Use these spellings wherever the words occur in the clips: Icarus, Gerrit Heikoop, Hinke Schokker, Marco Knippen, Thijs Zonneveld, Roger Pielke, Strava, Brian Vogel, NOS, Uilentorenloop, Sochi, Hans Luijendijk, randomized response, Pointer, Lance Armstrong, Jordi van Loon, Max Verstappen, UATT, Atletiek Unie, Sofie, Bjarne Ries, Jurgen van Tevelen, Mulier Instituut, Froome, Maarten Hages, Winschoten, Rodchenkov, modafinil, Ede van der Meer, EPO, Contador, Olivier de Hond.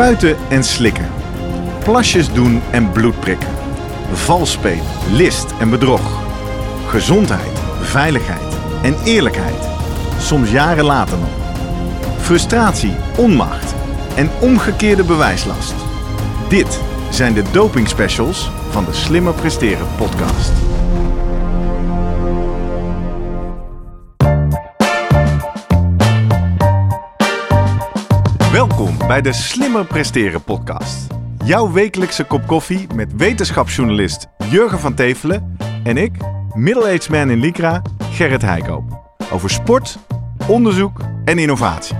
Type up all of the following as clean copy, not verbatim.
Spuiten en slikken. Plasjes doen en bloedprikken. Valsspelen, list en bedrog. Gezondheid, veiligheid en eerlijkheid. Soms jaren later nog. Frustratie, onmacht en omgekeerde bewijslast. Dit zijn de dopingspecials van de Slimmer Presteren Podcast. Welkom bij de Slimmer Presteren Podcast. Jouw wekelijkse kop koffie met wetenschapsjournalist Jurgen van Tevelen en ik, middle-aged man in Lycra, Gerrit Heikoop. Over sport, onderzoek en innovatie.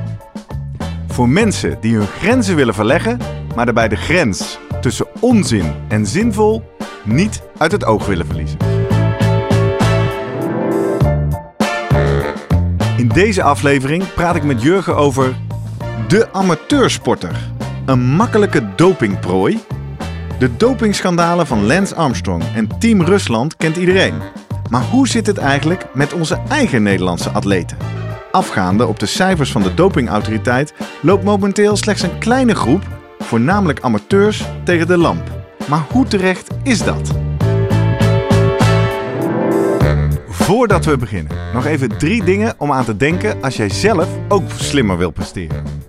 Voor mensen die hun grenzen willen verleggen, maar daarbij de grens tussen onzin en zinvol niet uit het oog willen verliezen. In deze aflevering praat ik met Jurgen over de amateursporter. Een makkelijke dopingprooi? De dopingschandalen van Lance Armstrong en Team Rusland kent iedereen. Maar hoe zit het eigenlijk met onze eigen Nederlandse atleten? Afgaande op de cijfers van de dopingautoriteit loopt momenteel slechts een kleine groep, voornamelijk amateurs, tegen de lamp. Maar hoe terecht is dat? Voordat we beginnen, nog even 3 dingen om aan te denken als jij zelf ook slimmer wil presteren.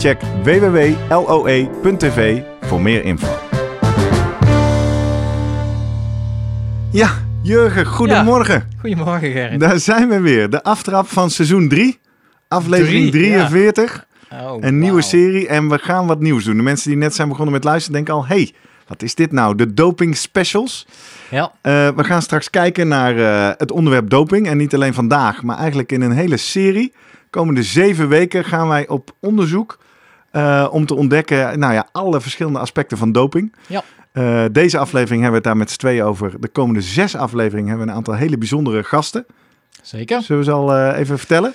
Check www.loe.tv voor meer info. Ja, Jurgen, goedemorgen. Ja, goedemorgen, Gerrit. Daar zijn we weer. De aftrap van seizoen 3, aflevering 43. Ja. Oh, een nieuwe serie en we gaan wat nieuws doen. De mensen die net zijn begonnen met luisteren denken al, hey, wat is dit nou? De doping specials. Ja. We gaan straks kijken naar het onderwerp doping. En niet alleen vandaag, maar eigenlijk in een hele serie. Komende 7 weken gaan wij op onderzoek om te ontdekken alle verschillende aspecten van doping. Ja. Deze aflevering hebben we het daar met z'n 2 over. De komende 6 afleveringen hebben we een aantal hele bijzondere gasten. Zeker. Zullen we ze al even vertellen?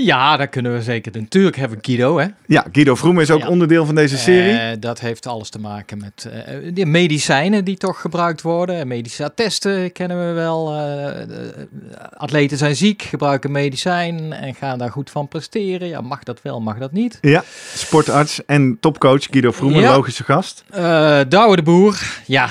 Ja, dat kunnen we zeker. Natuurlijk hebben we Guido, hè? Ja, Guido Vroom is ook onderdeel van deze serie. Dat heeft alles te maken met de medicijnen die toch gebruikt worden. Medische attesten kennen we wel. Atleten zijn ziek, gebruiken medicijn en gaan daar goed van presteren. Ja, mag dat wel, mag dat niet? Ja, sportarts en topcoach Guido Vroom, een logische gast. Douwe de Boer. Ja,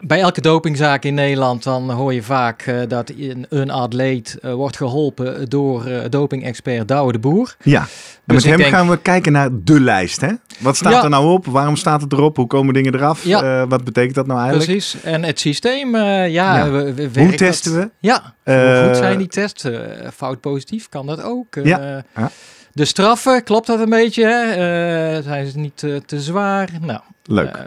bij elke dopingzaak in Nederland dan hoor je vaak dat een atleet wordt geholpen door doping-expert Douwe de Boer. Ja, en dus met hem gaan we kijken naar de lijst. Hè? Wat staat er nou op? Waarom staat het erop? Hoe komen dingen eraf? Ja. Wat betekent dat nou eigenlijk? Precies. En het systeem, hoe testen we? Ja, hoe goed zijn die tests? Fout positief, kan dat ook? De straffen, klopt dat een beetje? Hè? Zijn ze niet te zwaar? Nou, leuk.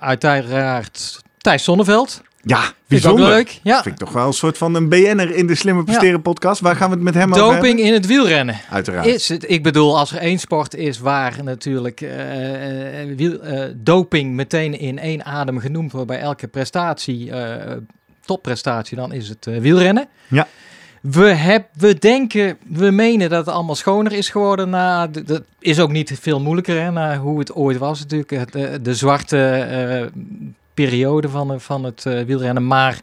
Uiteraard Thijs Zonneveld. Ja, bijzonder. Vind ik leuk. Ja. Vind ik toch wel een soort van een BN'er in de Slimmer Presteren podcast. Waar gaan we het met hem over hebben? Doping in het wielrennen. Uiteraard. Ik bedoel, als er één sport is waar natuurlijk doping meteen in één adem genoemd wordt bij elke prestatie, topprestatie, dan is het wielrennen. Ja. We menen dat het allemaal schoner is geworden. Dat is ook niet veel moeilijker na hoe het ooit was natuurlijk. De zwarte periode van het wielrennen. Maar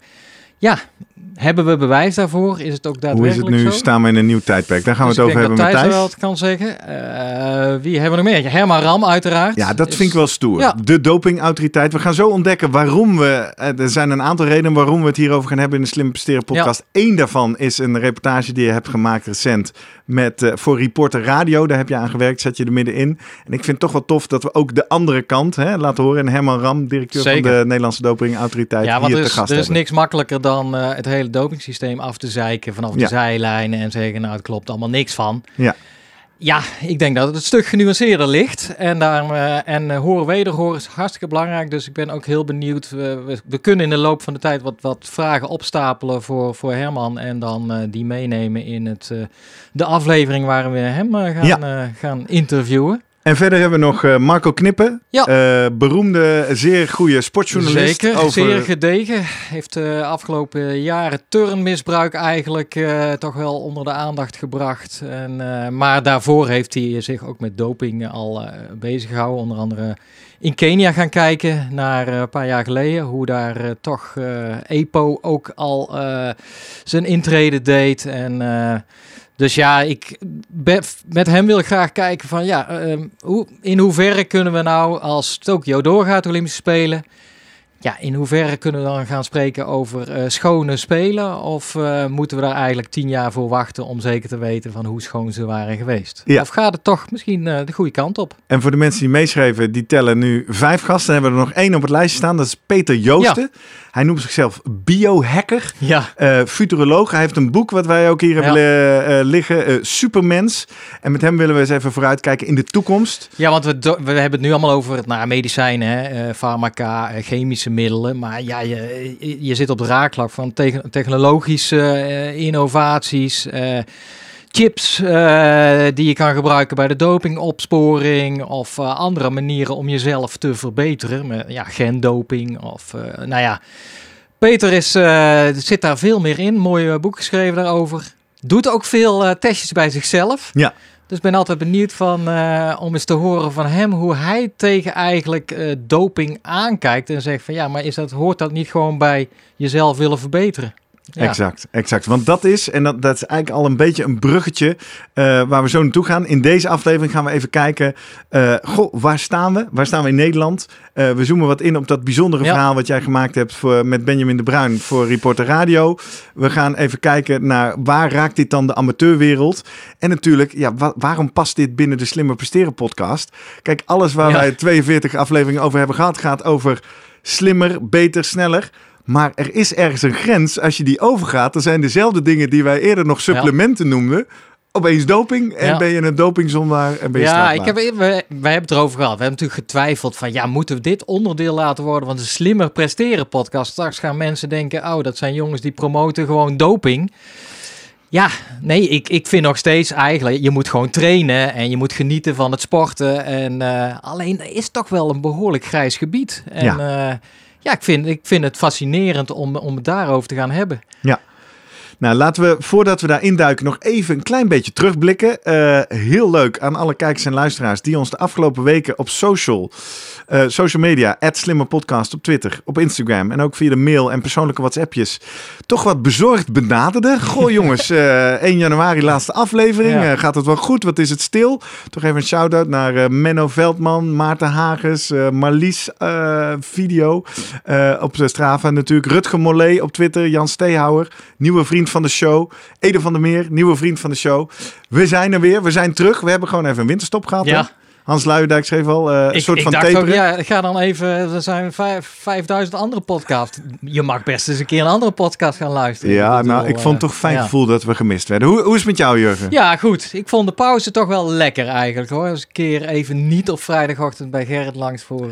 hebben we bewijs daarvoor? Is het ook daadwerkelijk zo? Hoe is het nu? Zo? Staan we in een nieuw tijdperk? Daar gaan we het over hebben met Thijs. Dat kan zeggen. Wie hebben we nog meer? Herman Ram uiteraard. Ja, dat vind ik wel stoer. Ja. De dopingautoriteit. We gaan zo ontdekken waarom we... Er zijn een aantal redenen waarom we het hierover gaan hebben in de Slim Presteren podcast. Ja. Eén daarvan is een reportage die je hebt gemaakt recent met voor Reporter Radio. Daar heb je aan gewerkt. Zet je er middenin. En ik vind het toch wel tof dat we ook de andere kant laten horen. En Herman Ram, directeur van de Nederlandse Dopingautoriteit, hier te gast hebben. Ja, want er is niks makkelijker dan het hele dopingsysteem af te zeiken vanaf de zijlijnen en zeggen, het klopt allemaal niks van. Ja. Ja, ik denk dat het een stuk genuanceerder ligt. En hoor is hartstikke belangrijk. Dus ik ben ook heel benieuwd. We kunnen in de loop van de tijd wat vragen opstapelen voor Herman. En dan die meenemen in de aflevering waar we hem gaan interviewen. En verder hebben we nog Marco Knippen. Ja. Beroemde, zeer goede sportjournalist. Zeker, zeer gedegen. Heeft de afgelopen jaren turnmisbruik eigenlijk toch wel onder de aandacht gebracht. En, maar daarvoor heeft hij zich ook met doping al bezig gehouden. Onder andere in Kenia gaan kijken naar een paar jaar geleden. Hoe daar toch EPO ook al zijn intrede deed. En... Dus ja, met hem wil ik graag kijken van ja, in hoeverre kunnen we nou als Tokio doorgaat, Olympische Spelen, ja, in hoeverre kunnen we dan gaan spreken over schone spelen? Of moeten we daar eigenlijk 10 jaar voor wachten om zeker te weten van hoe schoon ze waren geweest? Ja. Of gaat het toch misschien de goede kant op? En voor de mensen die meeschreven, die tellen nu 5 gasten. Dan hebben we er nog 1 op het lijstje staan. Dat is Peter Joosten. Ja. Hij noemt zichzelf biohacker, ja. Futuroloog. Hij heeft een boek wat wij ook hier hebben liggen, Supermens. En met hem willen we eens even vooruitkijken in de toekomst. Ja, want we hebben het nu allemaal over medicijnen, hè? Farmaca, chemische middelen. Maar ja, je zit op de raakvlak van technologische innovaties... Chips die je kan gebruiken bij de dopingopsporing of andere manieren om jezelf te verbeteren. Met, gendoping of Peter zit daar veel meer in. Mooi boek geschreven daarover. Doet ook veel testjes bij zichzelf. Ja. Dus ik ben altijd benieuwd om eens te horen van hem hoe hij tegen eigenlijk doping aankijkt. En zegt van ja, maar hoort dat niet gewoon bij jezelf willen verbeteren? Ja. Exact. Want dat is eigenlijk al een beetje een bruggetje waar we zo naartoe gaan. In deze aflevering gaan we even kijken, waar staan we? Waar staan we in Nederland? We zoomen wat in op dat bijzondere verhaal wat jij gemaakt hebt met Benjamin de Bruin voor Reporter Radio. We gaan even kijken naar waar raakt dit dan de amateurwereld? En natuurlijk, waarom past dit binnen de Slimmer Presteren Podcast? Kijk, alles waar wij 42 afleveringen over hebben gehad, gaat over slimmer, beter, sneller. Maar er is ergens een grens. Als je die overgaat, dan zijn dezelfde dingen die wij eerder nog supplementen noemden. Opeens doping en ben je een dopingzondaar en ben je strafbaar. Wij hebben het erover gehad. We hebben natuurlijk getwijfeld van moeten we dit onderdeel laten worden? Want de Slimmer Presteren podcast. Straks gaan mensen denken, dat zijn jongens die promoten gewoon doping. Ja, nee, ik vind nog steeds eigenlijk, je moet gewoon trainen en je moet genieten van het sporten. En alleen er is toch wel een behoorlijk grijs gebied. En, ik vind het fascinerend om het daarover te gaan hebben. Ja. Nou, laten we, voordat we daar induiken, nog even een klein beetje terugblikken. Heel leuk aan alle kijkers en luisteraars die ons de afgelopen weken op social media, @slimmerpodcast op Twitter, op Instagram en ook via de mail en persoonlijke WhatsAppjes, toch wat bezorgd benaderden. Goh jongens, 1 januari laatste aflevering. Ja. Gaat het wel goed? Wat is het stil? Toch even een shout-out naar Menno Veldman, Maarten Hages, Marlies Video op Strava natuurlijk. Rutger Mollet op Twitter, Jan Stehouwer, nieuwe vriend van de show. Ede van der Meer, nieuwe vriend van de show. We zijn er weer. We zijn terug. We hebben gewoon even een winterstop gehad. Ja. Hans Luijendijk schreef al een soort van tapering. Ik dacht ook, ga dan even... Er zijn 5000 andere podcasts. Je mag best eens een keer een andere podcast gaan luisteren. Ja, ik vond het toch fijn gevoel dat we gemist werden. Hoe is het met jou, Jurgen? Ja, goed. Ik vond de pauze toch wel lekker eigenlijk, hoor. Als een keer even niet op vrijdagochtend bij Gerrit langs voor...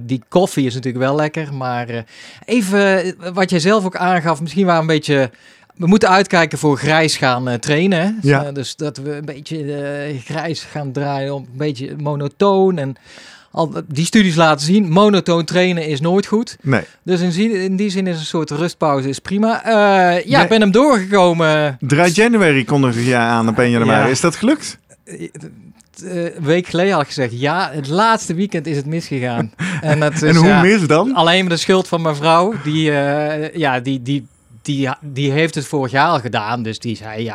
die koffie is natuurlijk wel lekker. Maar even wat jij zelf ook aangaf. Misschien wel een beetje... We moeten uitkijken voor grijs gaan trainen. Ja. Dus dat we een beetje grijs gaan draaien. Een beetje monotoon. En al die studies laten zien. Monotoon trainen is nooit goed. Nee. Dus in die zin is een soort rustpauze is prima. Ik ben hem doorgekomen. 3 januari kondigde jij aan op 1 januari. Ja. Is dat gelukt? Een week geleden had ik gezegd, het laatste weekend is het misgegaan. En hoe mis dan? Alleen de schuld van mijn vrouw. Die heeft het vorig jaar al gedaan. Dus die zei,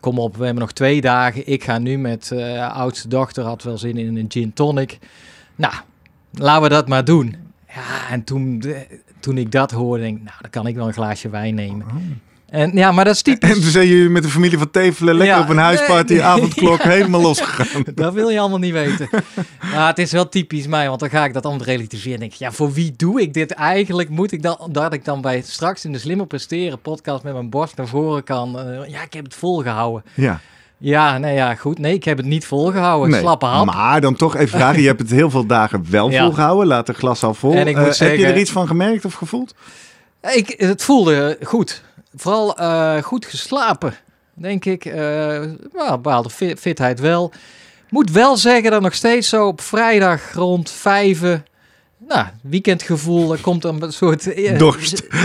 kom op, we hebben nog 2 dagen. Ik ga nu met oudste dochter, had wel zin in een gin tonic. Nou, laten we dat maar doen. Ja, en toen ik dat hoorde, denk ik, dan kan ik wel een glaasje wijn nemen. Oh. En, maar dat is typisch. En toen zijn jullie met de familie van Tevelen lekker op een huisparty, avondklok, helemaal losgegaan. Dat wil je allemaal niet weten. Maar het is wel typisch mij, want dan ga ik dat allemaal relativeren. Denk ik, voor wie doe ik dit eigenlijk? Moet ik dan, dat ik dan bij straks in de Slimmer Presteren podcast met mijn borst naar voren kan? Ik heb het volgehouden. Ja. Ja, goed. Nee, ik heb het niet volgehouden. Nee, slappe hand. Maar dan toch even vragen. Je hebt het heel veel dagen wel volgehouden. Laat de glas al vol. En ik moet zeggen, heb je er iets van gemerkt of gevoeld? Het voelde goed. Vooral goed geslapen, denk ik. Bepaalde fitheid wel. Moet wel zeggen dat nog steeds zo op vrijdag rond 5. Nou, weekendgevoel, er komt een soort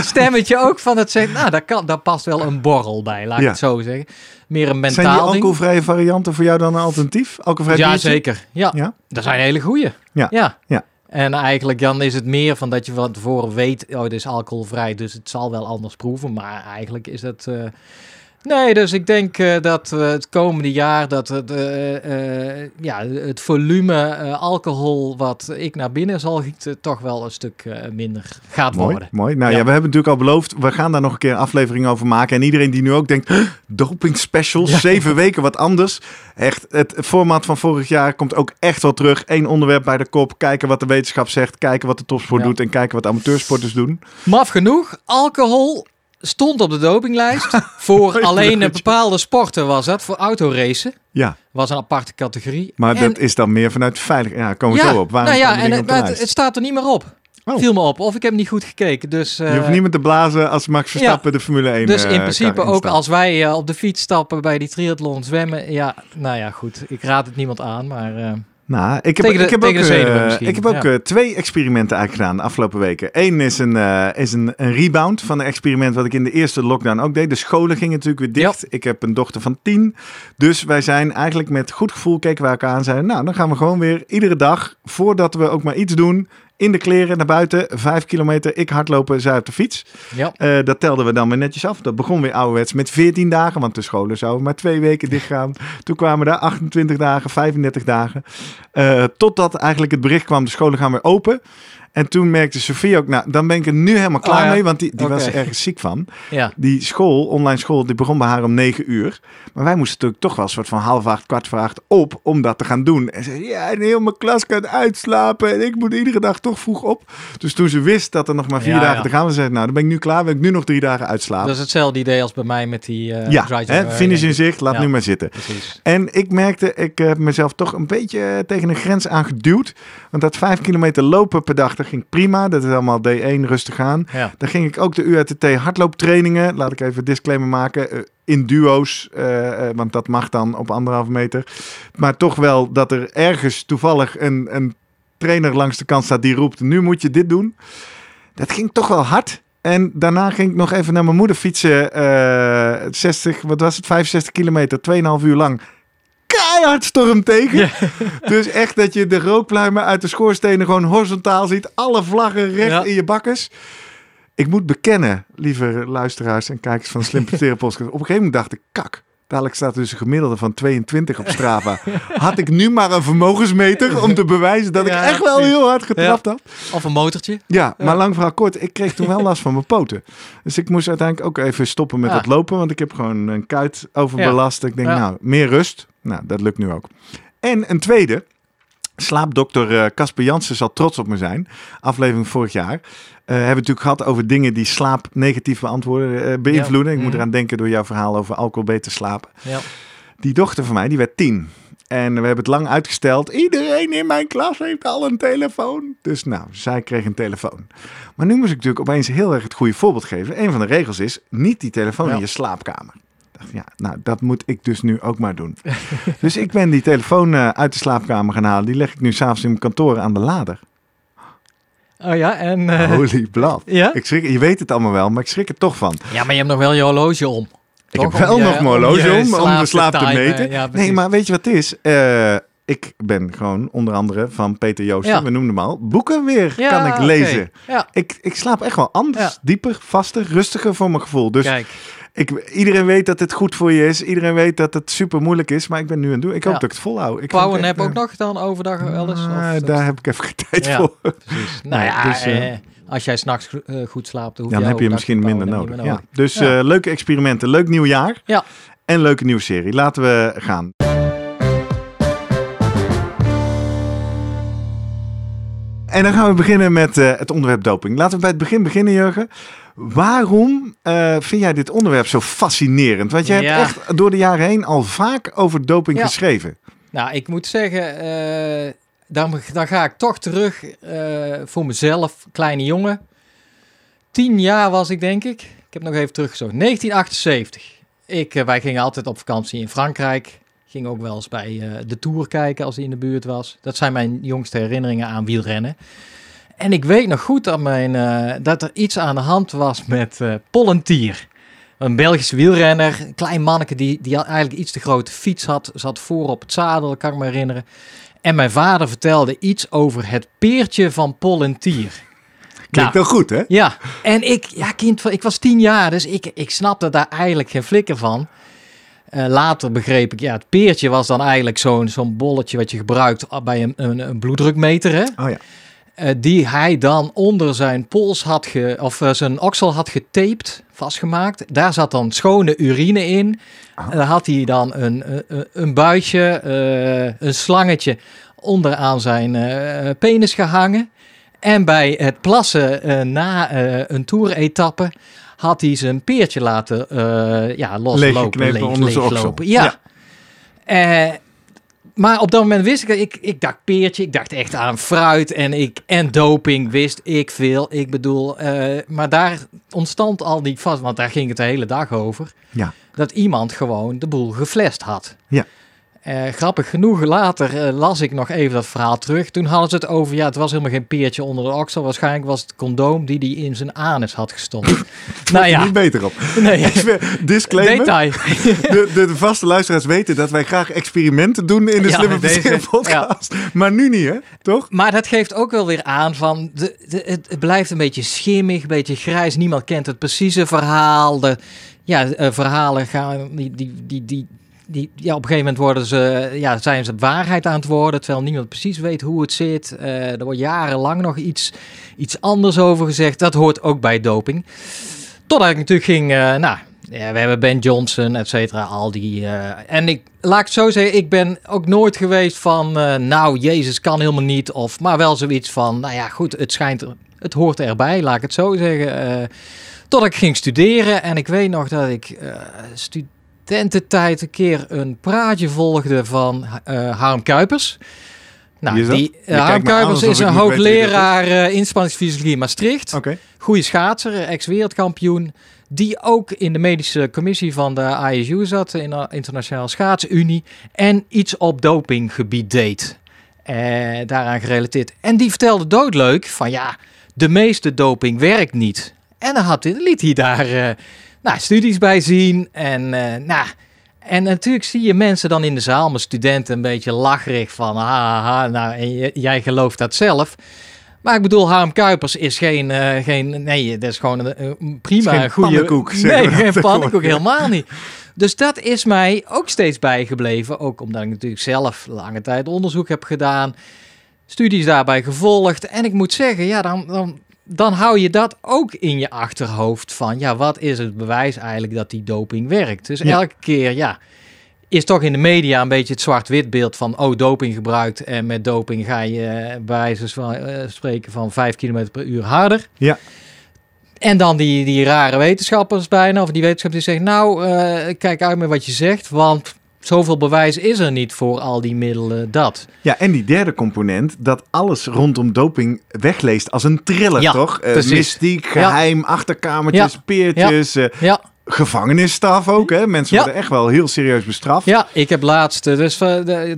stemmetje ook van het zeggen. Nou, daar past wel een borrel bij, laat ik het zo zeggen. Meer een mentaal ding. Zijn die alcoholvrije varianten voor jou dan een alternatief? Alcoholvrij biertje? Zeker. Ja, ja, dat zijn hele goeie. Ja. En eigenlijk dan is het meer van dat je van tevoren weet, oh, dit is alcoholvrij, dus het zal wel anders proeven. Maar eigenlijk is dat... Nee, dus ik denk dat het komende jaar dat het volume alcohol wat ik naar binnen zal gieten toch wel een stuk minder gaat worden. Mooi. Nou ja, we hebben natuurlijk al beloofd, we gaan daar nog een keer een aflevering over maken. En iedereen die nu ook denkt, doping specials, 7 weken wat anders. Echt, het format van vorig jaar komt ook echt wel terug. 1 onderwerp bij de kop, kijken wat de wetenschap zegt, kijken wat de topsport doet en kijken wat amateursporters doen. Maf genoeg, alcohol stond op de dopinglijst. Voor alleen een bepaalde sporten was dat. Voor autoracen. Ja. Was een aparte categorie. Maar dat is dan meer vanuit veilig. Ja, komen we zo op. Waarom het staat er niet meer op. Oh. Viel me op. Of ik heb niet goed gekeken. Dus, je hoeft niemand te blazen als Max Verstappen de Formule 1 dus in principe ook als wij op de fiets stappen bij die triathlon zwemmen. Ja, nou ja, goed. Ik raad het niemand aan, maar... Nou, ik heb ook 2 experimenten eigenlijk gedaan de afgelopen weken. Eén is een rebound van een experiment wat ik in de eerste lockdown ook deed. De scholen gingen natuurlijk weer dicht. Ja. Ik heb een dochter van 10. Dus wij zijn eigenlijk met goed gevoel keken we elkaar aan. Zeiden, nou, dan gaan we gewoon weer iedere dag, voordat we ook maar iets doen, in de kleren naar buiten. 5 kilometer, ik hardlopen, zij op de fiets. Ja. Dat telden we dan weer netjes af. Dat begon weer ouderwets met 14 dagen, want de scholen zouden maar 2 weken dicht gaan. Toen kwamen daar 28 dagen, 35 dagen. Totdat eigenlijk het bericht kwam, de scholen gaan weer open. En toen merkte Sofie ook, nou, dan ben ik er nu helemaal klaar mee, want die was ergens ziek van. Ja. Die school, online school, die begon bij haar om 9 uur. Maar wij moesten natuurlijk toch wel een soort van 7:30, 7:45 op om dat te gaan doen. En ze zei, ja, en heel mijn klas kan uitslapen en ik moet iedere dag toch vroeg op. Dus toen ze wist dat er nog maar 4 dagen te gaan, ze zei, nou, dan ben ik nu klaar, wil ik nu nog 3 dagen uitslapen. Dat is hetzelfde idee als bij mij met die... finish in zicht, laat nu maar zitten. Precies. En ik merkte, ik heb mezelf toch een beetje tegen een grens aangeduwd. Want dat 5 kilometer lopen per dag, dat ging prima. Dat is allemaal D1, rustig aan. Ja. Dan ging ik ook de UATT hardlooptrainingen. Laat ik even een disclaimer maken. In duo's, want dat mag dan op 1,5 meter. Maar toch wel dat er ergens toevallig een trainer langs de kant staat die roept, nu moet je dit doen. Dat ging toch wel hard. En daarna ging ik nog even naar mijn moeder fietsen. 65 kilometer, 2,5 uur lang. Keihardstorm tegen. Ja. Dus echt dat je de rookpluimen uit de schoorstenen gewoon horizontaal ziet. Alle vlaggen recht in je bakkes. Ik moet bekennen, lieve luisteraars en kijkers van Slimmer Presteren Podcast. Op een gegeven moment dacht ik, kak. Dadelijk staat dus een gemiddelde van 22 op Strava. Had ik nu maar een vermogensmeter om te bewijzen dat ik echt wel heel hard getrapt had. Of een motortje. Ja, maar lang verhaal kort. Ik kreeg toen wel last van mijn poten. Dus ik moest uiteindelijk ook even stoppen met het lopen. Want ik heb gewoon een kuit overbelast. Ja. Ik denk, nou, meer rust. Nou, dat lukt nu ook. En een tweede. Slaapdokter Casper Janssen zal trots op me zijn. Aflevering vorig jaar. Hebben we natuurlijk gehad over dingen die slaap negatief beïnvloeden. Ja. Ik moet eraan denken door jouw verhaal over alcohol beter slapen. Ja. Die dochter van mij, die werd 10. En we hebben het lang uitgesteld. Iedereen in mijn klas heeft al een telefoon. Dus nou, zij kreeg een telefoon. Maar nu moest ik natuurlijk opeens heel erg het goede voorbeeld geven. Een van de regels is, niet die telefoon in je slaapkamer. Ja, nou, dat moet ik dus nu ook maar doen. Dus ik ben die telefoon uit de slaapkamer gaan halen. Die leg ik nu s'avonds in mijn kantoor aan de lader. Oh ja, en... Holy blad. Ja? Ik schrik, je weet het allemaal wel, maar ik schrik er toch van. Ja, maar je hebt nog wel je horloge om. Ik heb wel nog mijn horloge om de slaap te meten. Ja, nee, maar weet je wat het is? Ik ben gewoon onder andere van Peter Joosten, we noemden hem al. Boeken weer kan ik lezen. Okay. Ja. Ik slaap echt wel anders, dieper, vaster, rustiger voor mijn gevoel. Dus... Kijk. Iedereen weet dat het goed voor je is. Iedereen weet dat het super moeilijk is. Maar ik ben nu aan het doen. Ik hoop dat ik het volhoud. Powernap ook nog dan overdag wel eens? Daar heb ik even geen tijd voor. Precies. Als jij s'nachts goed slaapt, dan heb je misschien minder nodig. Ja. Dus leuke experimenten. Leuk nieuw jaar. Ja. En leuke nieuwe serie. Laten we gaan. En dan gaan we beginnen met het onderwerp doping. Laten we bij het begin beginnen, Jurgen. Waarom vind jij dit onderwerp zo fascinerend? Want jij hebt echt door de jaren heen al vaak over doping geschreven. Nou, ik moet zeggen, dan ga ik toch terug voor mezelf, kleine jongen. 10 jaar was ik, denk ik. Ik heb nog even teruggezocht. 1978. Wij gingen altijd op vakantie in Frankrijk. Ging ook wel eens bij de Tour kijken als hij in de buurt was. Dat zijn mijn jongste herinneringen aan wielrennen. En ik weet nog goed dat, dat er iets aan de hand was met Pollentier. Een Belgische wielrenner, een klein manneke die eigenlijk iets te grote fiets had. Zat voor op het zadel, kan ik me herinneren. En mijn vader vertelde iets over het peertje van Pollentier. Klinkt wel goed, hè? Ja, en ik was 10 jaar, dus ik snapte daar eigenlijk geen flikker van. Later begreep ik, ja, het peertje was dan eigenlijk zo'n bolletje wat je gebruikt bij een bloeddrukmeter, hè? Oh ja. Die hij dan onder zijn pols had zijn oksel had getaped, vastgemaakt. Daar zat dan schone urine in. Oh. En daar had hij dan een buisje, een slangetje onderaan zijn penis gehangen. En bij het plassen na een toeretappe had hij zijn peertje laten loslopen. Leeglopen. Ja. Ja. Maar op dat moment wist ik dat ik dacht peertje, ik dacht echt aan fruit en doping wist ik veel. Ik bedoel, maar daar ontstond al die vast, want daar ging het de hele dag over. Ja. Dat iemand gewoon de boel geflesd had. Ja. Grappig genoeg, later las ik nog even dat verhaal terug. Toen hadden ze het over, ja, het was helemaal geen peertje onder de oksel. Waarschijnlijk was het condoom die hij in zijn anus had gestopt. Nou ja. Niet beter op. Nee. Disclaimer. Detail. De vaste luisteraars weten dat wij graag experimenten doen in de Slimmer Presteren Podcast. Ja. Maar nu niet, hè? Toch? Maar dat geeft ook wel weer aan van, het blijft een beetje schimmig, een beetje grijs. Niemand kent het precieze verhaal. Verhalen gaan, op een gegeven moment zijn ze waarheid aan het worden, terwijl niemand precies weet hoe het zit. Er wordt jarenlang nog iets anders over gezegd. Dat hoort ook bij doping. Totdat ik natuurlijk ging, we hebben Ben Johnson, et cetera, al die... en laat ik het zo zeggen, ik ben ook nooit geweest van, Jezus kan helemaal niet. Maar wel zoiets van, het hoort erbij, laat ik het zo zeggen. Tot ik ging studeren en ik weet nog dat ik studententijd een keer een praatje volgde van Harm Kuipers. Nou, Harm Kuipers is een hoogleraar inspanningsfysiologie Maastricht. Okay. Goede schaatser, ex-wereldkampioen. Die ook in de medische commissie van de ISU zat, in de Internationale Schaatsunie. En iets op dopinggebied deed. Daaraan gerelateerd. En die vertelde doodleuk van de meeste doping werkt niet. En dan liet hij daar... studies bij zien en natuurlijk zie je mensen dan in de zaal, mijn studenten een beetje lacherig van, jij gelooft dat zelf. Maar ik bedoel, Harm Kuipers is dat is gewoon een prima, geen goede... Pannenkoek, geen pannenkoek, helemaal niet. Dus dat is mij ook steeds bijgebleven, ook omdat ik natuurlijk zelf lange tijd onderzoek heb gedaan, studies daarbij gevolgd en ik moet zeggen, dan hou je dat ook in je achterhoofd van... wat is het bewijs eigenlijk dat die doping werkt? Dus elke keer, is toch in de media een beetje het zwart-wit beeld van... doping gebruikt en met doping ga je bij wijze van spreken van 5 km/u harder. Ja. En dan die rare wetenschappers bijna, of die wetenschappers die zeggen... kijk uit met wat je zegt, want... Zoveel bewijs is er niet voor al die middelen dat. Ja, en die derde component, dat alles rondom doping wegleest als een thriller, toch? Mystiek, geheim, achterkamertjes, peertjes, gevangenisstraf ook. Hè? Mensen worden echt wel heel serieus bestraft. Ja, ik heb laatst, je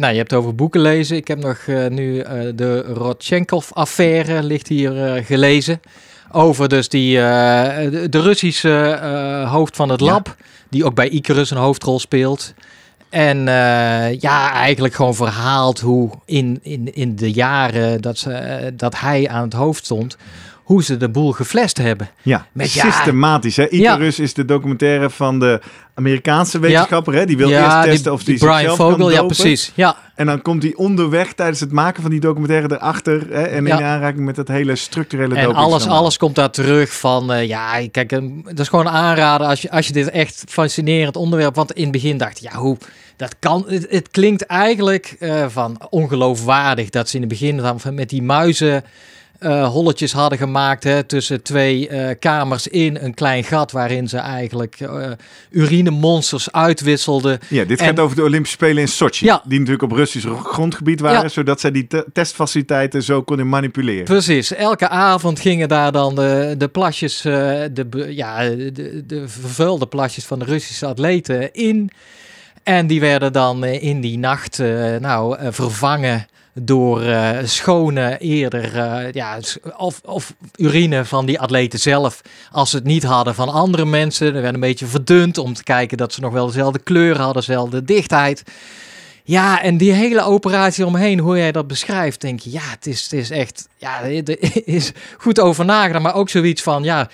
hebt het over boeken lezen. Ik heb nog de Rodchenkov-affaire ligt hier gelezen. Over dus de Russische hoofd van het lab, die ook bij Icarus een hoofdrol speelt... En eigenlijk gewoon verhaald hoe in de jaren dat hij aan het hoofd stond, hoe ze de boel geflesd hebben. Ja, systematisch. Hè? Icarus is de documentaire van de Amerikaanse wetenschapper. Hè? Die wil eerst testen of die Brian zichzelf Vogel, kan dopen. Ja, precies. Ja. En dan komt hij onderweg tijdens het maken van die documentaire erachter. Hè? En in aanraking met dat hele structurele doping. En alles komt daar terug van... kijk, dat is gewoon aanraden als je dit echt fascinerend onderwerp... Want in het begin dacht ik, hoe... Dat kan, het klinkt eigenlijk van ongeloofwaardig... dat ze in het begin van, met die muizen... holletjes hadden gemaakt tussen 2 kamers in een klein gat... waarin ze eigenlijk urinemonsters uitwisselden. Ja, dit gaat over de Olympische Spelen in Sochi... die natuurlijk op Russisch grondgebied waren... zodat zij die testfaciliteiten zo konden manipuleren. Precies, elke avond gingen daar dan de plasjes... de vervuilde plasjes van de Russische atleten in... En die werden dan in die nacht vervangen door schone of urine van die atleten zelf. Als ze het niet hadden van andere mensen. Er werd een beetje verdund om te kijken dat ze nog wel dezelfde kleur hadden, dezelfde dichtheid. Ja, en die hele operatie omheen, hoe jij dat beschrijft, denk je, ja, het is echt, ja, er is goed over nagedacht, maar ook zoiets van, ja,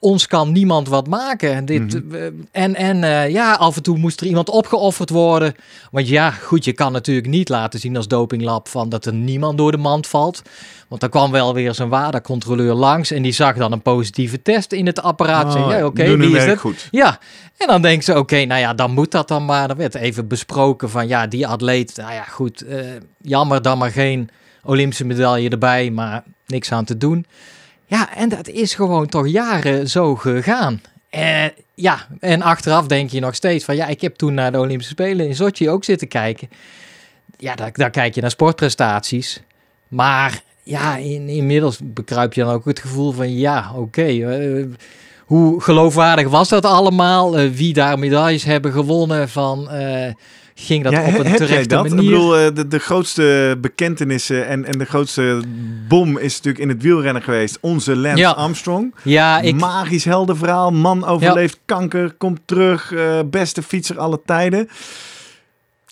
ons kan niemand wat maken. Af en toe moest er iemand opgeofferd worden. Want ja, goed, je kan natuurlijk niet laten zien als dopinglab van dat er niemand door de mand valt. Want dan kwam wel weer zo'n WADA-controleur langs en die zag dan een positieve test in het apparaat. Wie is het? Goed. Ja, en dan denkt ze, dan moet dat dan maar. Er werd even besproken van, ja, die atleet, jammer dan maar geen Olympische medaille erbij, maar niks aan te doen. Ja, en dat is gewoon toch jaren zo gegaan. En achteraf denk je nog steeds van... ja, ik heb toen naar de Olympische Spelen in Sochi ook zitten kijken. Ja, daar kijk je naar sportprestaties. Maar ja, inmiddels bekruip je dan ook het gevoel van... ja, hoe geloofwaardig was dat allemaal? Wie daar medailles hebben gewonnen van... ging dat op een terechte manier? Ik bedoel, de grootste bekentenissen en de grootste bom is natuurlijk in het wielrennen geweest. Onze Lance Armstrong. Ja, magisch heldenverhaal. Man overleeft kanker, komt terug. Beste fietser alle tijden.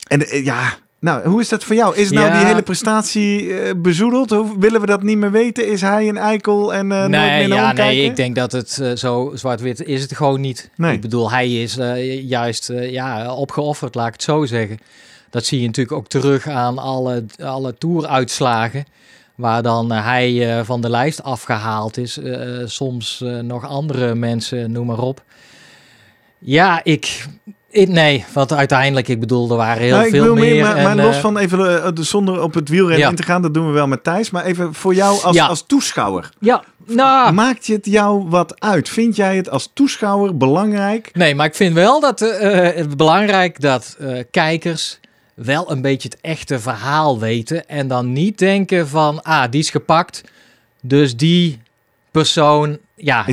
En hoe is dat voor jou? Is nou die hele prestatie bezoedeld? Willen we dat niet meer weten? Is hij een eikel en nooit meer naar omkijken? Nee, ik denk dat het zo zwart-wit is het gewoon niet. Nee. Ik bedoel, hij is opgeofferd, laat ik het zo zeggen. Dat zie je natuurlijk ook terug aan alle toeruitslagen. Waar dan hij van de lijst afgehaald is. Soms nog andere mensen, noem maar op. Ja, nee, want uiteindelijk, ik bedoel, er waren heel veel meer. Maar los van even, zonder op het wielrennen in te gaan, dat doen we wel met Thijs. Maar even voor jou als toeschouwer. Ja. Maakt het jou wat uit? Vind jij het als toeschouwer belangrijk? Nee, maar ik vind wel dat belangrijk dat kijkers wel een beetje het echte verhaal weten. En dan niet denken van, die is gepakt, dus die persoon... Ja,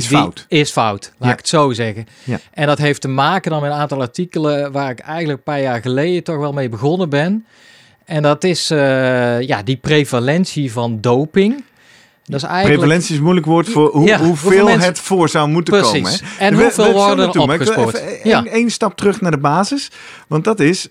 is fout. Laat ik het zo zeggen. Ja. En dat heeft te maken dan met een aantal artikelen waar ik eigenlijk een paar jaar geleden toch wel mee begonnen ben. En dat is die prevalentie van doping. Dat is eigenlijk... Prevalentie is een moeilijk woord voor hoeveel mensen... het voor zou moeten komen. Hè? En hoeveel worden er opgespoord. Eén stap terug naar de basis. Want dat is,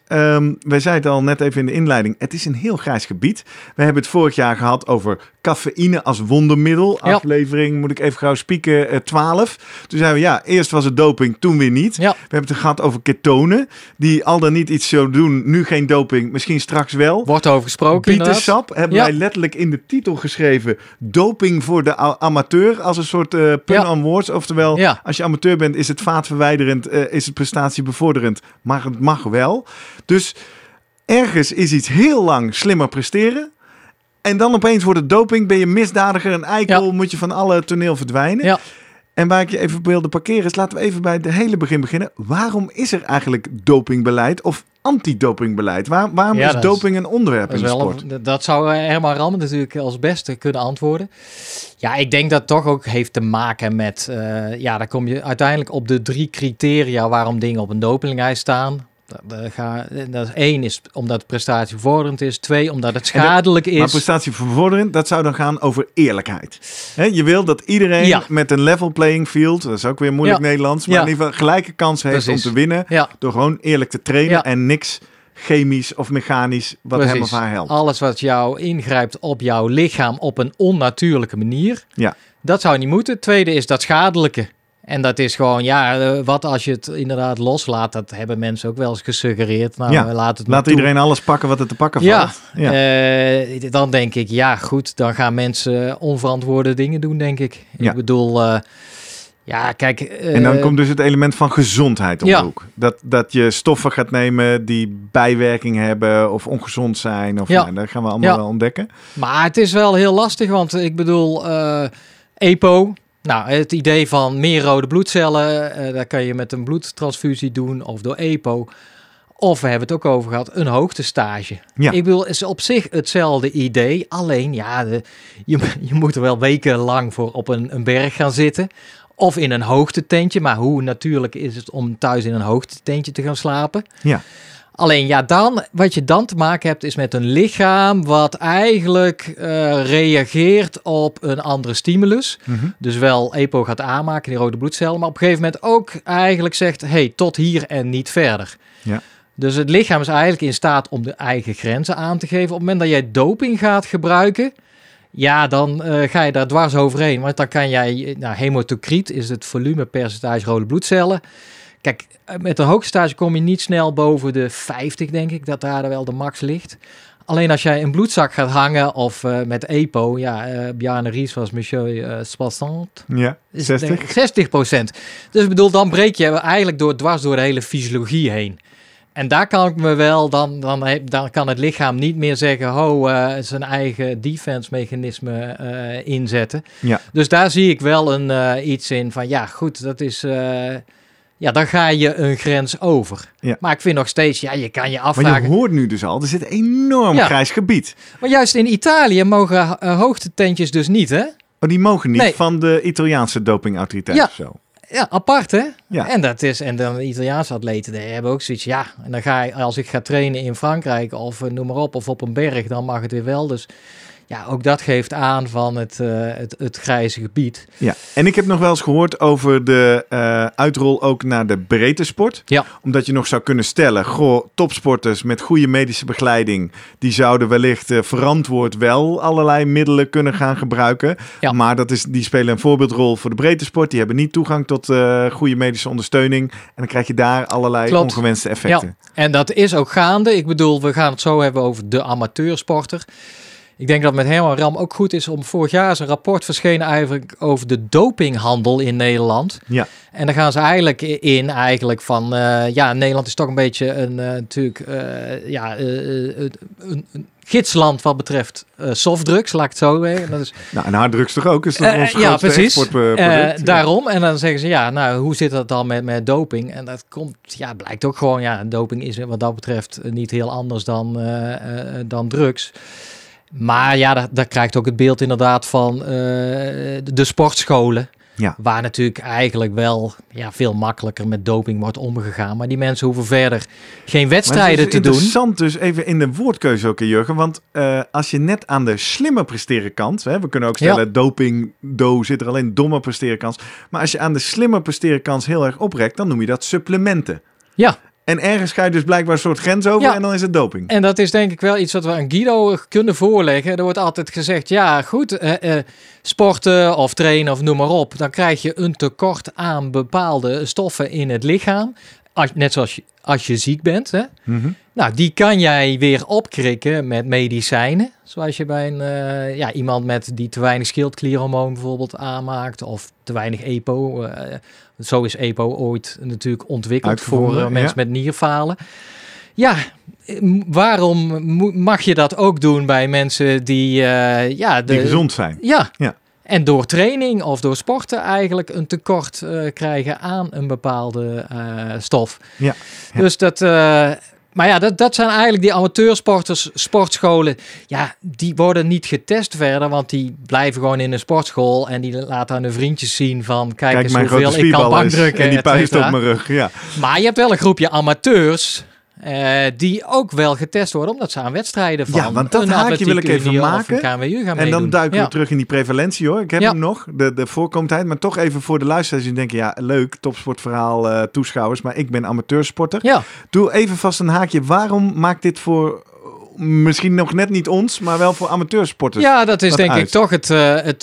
wij zeiden het al net even in de inleiding, het is een heel grijs gebied. We hebben het vorig jaar gehad over cafeïne als wondermiddel. Ja. Aflevering, moet ik even gauw spieken, 12. Toen zeiden we, eerst was het doping, toen weer niet. Ja. We hebben het gehad over ketonen, die al dan niet iets zo doen. Nu geen doping, misschien straks wel. Wordt over gesproken. Bietensap hebben wij letterlijk in de titel geschreven... Doping voor de amateur als een soort pun on words. Oftewel, als je amateur bent, is het vaatverwijderend, is het prestatiebevorderend. Maar het mag wel. Dus ergens is iets heel lang slimmer presteren. En dan opeens wordt het doping. Ben je misdadiger, een eikel, moet je van alle toneel verdwijnen. Ja. En waar ik je even wilde parkeren is, laten we even bij het hele begin beginnen. Waarom is er eigenlijk dopingbeleid of antidopingbeleid? Waarom is doping een onderwerp in de sport? Dat zou Herman Ram natuurlijk als beste kunnen antwoorden. Ja, ik denk dat toch ook heeft te maken met... dan kom je uiteindelijk op de 3 criteria waarom dingen op een dopinglijst staan. Dat is 1 is omdat het prestatiebevorderend is. 2 omdat het schadelijk is. Maar prestatiebevorderend, dat zou dan gaan over eerlijkheid. He, je wil dat iedereen met een level playing field, dat is ook weer moeilijk Nederlands, maar in ieder geval gelijke kans heeft om te winnen door gewoon eerlijk te trainen en niks chemisch of mechanisch wat hem of haar helpt. Alles wat jou ingrijpt op jouw lichaam op een onnatuurlijke manier, dat zou niet moeten. 2e is dat schadelijke. En dat is gewoon, wat als je het inderdaad loslaat, dat hebben mensen ook wel eens gesuggereerd. Nou, laat iedereen alles pakken wat er te pakken valt. Ja. Dan denk ik, dan gaan mensen onverantwoorde dingen doen, denk ik. Ik bedoel, kijk... en dan komt dus het element van gezondheid om de hoek. Dat je stoffen gaat nemen die bijwerking hebben of ongezond zijn. Of, dat gaan we allemaal wel ontdekken. Maar het is wel heel lastig, want ik bedoel, EPO... Nou, het idee van meer rode bloedcellen, dat kan je met een bloedtransfusie doen of door EPO. Of we hebben het ook over gehad, een hoogtestage. Ja. Ik bedoel, het is op zich hetzelfde idee. Alleen, je moet er wel wekenlang voor op een berg gaan zitten... of in een hoogtetentje. Maar hoe natuurlijk is het om thuis in een hoogtetentje te gaan slapen? Ja. Alleen ja, dan, wat je dan te maken hebt is met een lichaam wat eigenlijk reageert op een andere stimulus. Mm-hmm. Dus wel EPO gaat aanmaken, die rode bloedcellen. Maar op een gegeven moment ook eigenlijk zegt, hey, tot hier en niet verder. Ja. Dus het lichaam is eigenlijk in staat om de eigen grenzen aan te geven. Op het moment dat jij doping gaat gebruiken, ja, dan ga je daar dwars overheen. Want dan kan jij, nou, hematocriet is het volumepercentage rode bloedcellen. Kijk, met een hoog stage kom je niet snel boven de 50, denk ik, dat daar wel de max ligt. Alleen als jij een bloedzak gaat hangen of met EPO, ja, Bjarne Ries was monsieur 60. Ja, 60%. Dus ik bedoel, dan breek je eigenlijk dwars door de hele fysiologie heen. En daar kan ik me wel, dan kan het lichaam niet meer zeggen, zijn eigen defense mechanisme inzetten. Ja. Dus daar zie ik wel een iets in van, ja, goed, dat is... Ja, dan ga je een grens over. Ja. Maar ik vind nog steeds, ja, je kan je afvragen... Maar je hoort nu dus al, er zit enorm grijs gebied. Maar juist in Italië mogen hoogtetentjes dus niet, hè? Oh, die mogen niet, van de Italiaanse dopingautoriteit of zo? Ja, apart, hè? Ja. En dan de Italiaanse atleten die hebben ook zoiets, ja. En dan als ik ga trainen in Frankrijk of noem maar op, of op een berg, dan mag het weer wel, dus... Ja, ook dat geeft aan van het grijze gebied. Ja, en ik heb nog wel eens gehoord over de uitrol ook naar de breedte sport. Ja. Omdat je nog zou kunnen stellen, topsporters met goede medische begeleiding, die zouden wellicht verantwoord wel allerlei middelen kunnen gaan gebruiken. Ja. Maar die spelen een voorbeeldrol voor de breedte sport. Die hebben niet toegang tot goede medische ondersteuning. En dan krijg je daar allerlei ongewenste effecten. Ja. En dat is ook gaande. Ik bedoel, we gaan het zo hebben over de amateursporter. Ik denk dat het met Herman Ram ook goed is om vorig jaar is een rapport verschenen eigenlijk over de dopinghandel in Nederland. Ja. En daar gaan ze eigenlijk van Nederland is toch een beetje een gidsland wat betreft softdrugs, laat ik het zo zeggen. Dat is... Nou, en harddrugs toch ook? Is dat ons grootste exportproduct? Daarom. En dan zeggen ze, hoe zit dat dan met doping? En dat komt, blijkt ook gewoon, doping is wat dat betreft niet heel anders dan drugs. Maar daar krijgt ook het beeld inderdaad van de sportscholen. Ja. Waar natuurlijk eigenlijk wel veel makkelijker met doping wordt omgegaan. Maar die mensen hoeven verder geen wedstrijden te doen. Interessant dus even in de woordkeuze ook, Jurgen. Want als je net aan de slimmer presteren kant... Hè, we kunnen ook stellen, doping, zit er alleen domme presteren kans. Maar als je aan de slimmer presteren kans heel erg oprekt... dan noem je dat supplementen. Ja. En ergens ga je dus blijkbaar een soort grens over en dan is het doping. En dat is denk ik wel iets wat we aan Guido kunnen voorleggen. Er wordt altijd gezegd, sporten of trainen of noem maar op. Dan krijg je een tekort aan bepaalde stoffen in het lichaam. Net zoals als je ziek bent. Hè? Mm-hmm. Nou, die kan jij weer opkrikken met medicijnen. Zoals je bij iemand met die te weinig schildklierhormoon bijvoorbeeld aanmaakt. Of te weinig EPO. Zo is EPO ooit natuurlijk ontwikkeld voor mensen met nierfalen. Ja, waarom mag je dat ook doen bij mensen die gezond zijn? Ja. En door training of door sporten eigenlijk een tekort krijgen aan een bepaalde stof. Ja. Dus dat... Maar dat zijn eigenlijk die amateursporters, sportscholen. Ja, die worden niet getest verder, want die blijven gewoon in een sportschool. En die laten aan hun vriendjes zien van, kijk eens hoeveel ik kan bankdrukken. En die puist op mijn rug, ja. Maar je hebt wel een groepje amateurs... die ook wel getest worden, omdat ze aan wedstrijden van want dat haakje wil ik even maken. Of een KWU gaan en dan duiken we terug in die prevalentie, hoor. Ik heb hem nog, de voorkomendheid. Maar toch even voor de luisteraars die denken, leuk, topsportverhaal, toeschouwers. Maar ik ben amateursporter. Ja. Doe even vast een haakje. Waarom maakt dit voor... Misschien nog net niet ons, maar wel voor amateursporters. Ja, dat is denk ik toch het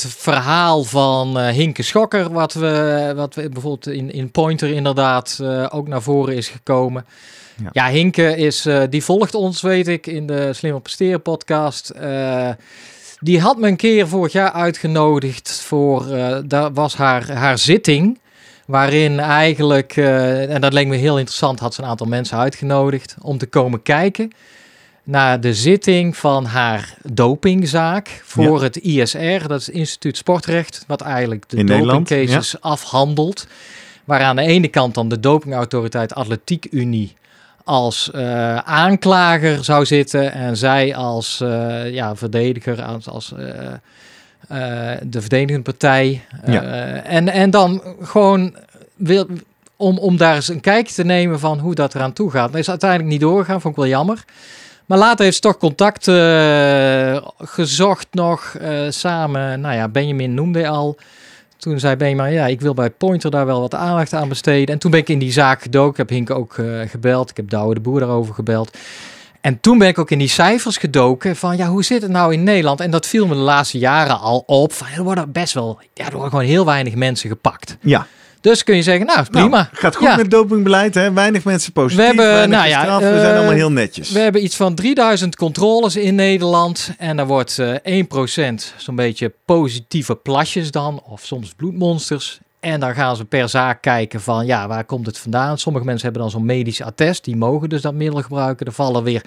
verhaal van Hinke Schokker. Wat we bijvoorbeeld in Pointer inderdaad ook naar voren is gekomen. Ja, Hinke is, die volgt ons, weet ik, in de Slimmer Presteren Podcast. Die had me een keer vorig jaar uitgenodigd voor, daar was haar zitting... Waarin eigenlijk, en dat leek me heel interessant, had ze een aantal mensen uitgenodigd... om te komen kijken naar de zitting van haar dopingzaak voor het ISR. Dat is het Instituut Sportrecht, wat eigenlijk de dopingcases afhandelt. Waar aan de ene kant dan de dopingautoriteit Atletiek Unie... als aanklager zou zitten en zij als verdediger, als de verdedigende partij. En dan gewoon om daar eens een kijkje te nemen van hoe dat eraan toe gaat. Dat is uiteindelijk niet doorgegaan, vond ik wel jammer. Maar later heeft ze toch contact gezocht nog samen. Nou ja, Benjamin noemde al. Toen zei Benjamin, ja, ik wil bij Pointer daar wel wat aandacht aan besteden. En toen ben ik in die zaak gedoken. Ik heb Hinke ook gebeld. Ik heb Douwe de Boer daarover gebeld. En toen ben ik ook in die cijfers gedoken van, ja, hoe zit het nou in Nederland? En dat viel me de laatste jaren al op. Van, er worden gewoon heel weinig mensen gepakt. Ja. Dus kun je zeggen, nou, prima. Nou, gaat goed met dopingbeleid, hè? Weinig mensen positief, we zijn allemaal heel netjes. We hebben iets van 3000 controles in Nederland. En daar wordt 1% zo'n beetje positieve plasjes dan, of soms bloedmonsters. En dan gaan ze per zaak kijken van, ja, waar komt het vandaan? Sommige mensen hebben dan zo'n medisch attest. Die mogen dus dat middel gebruiken. Er vallen weer...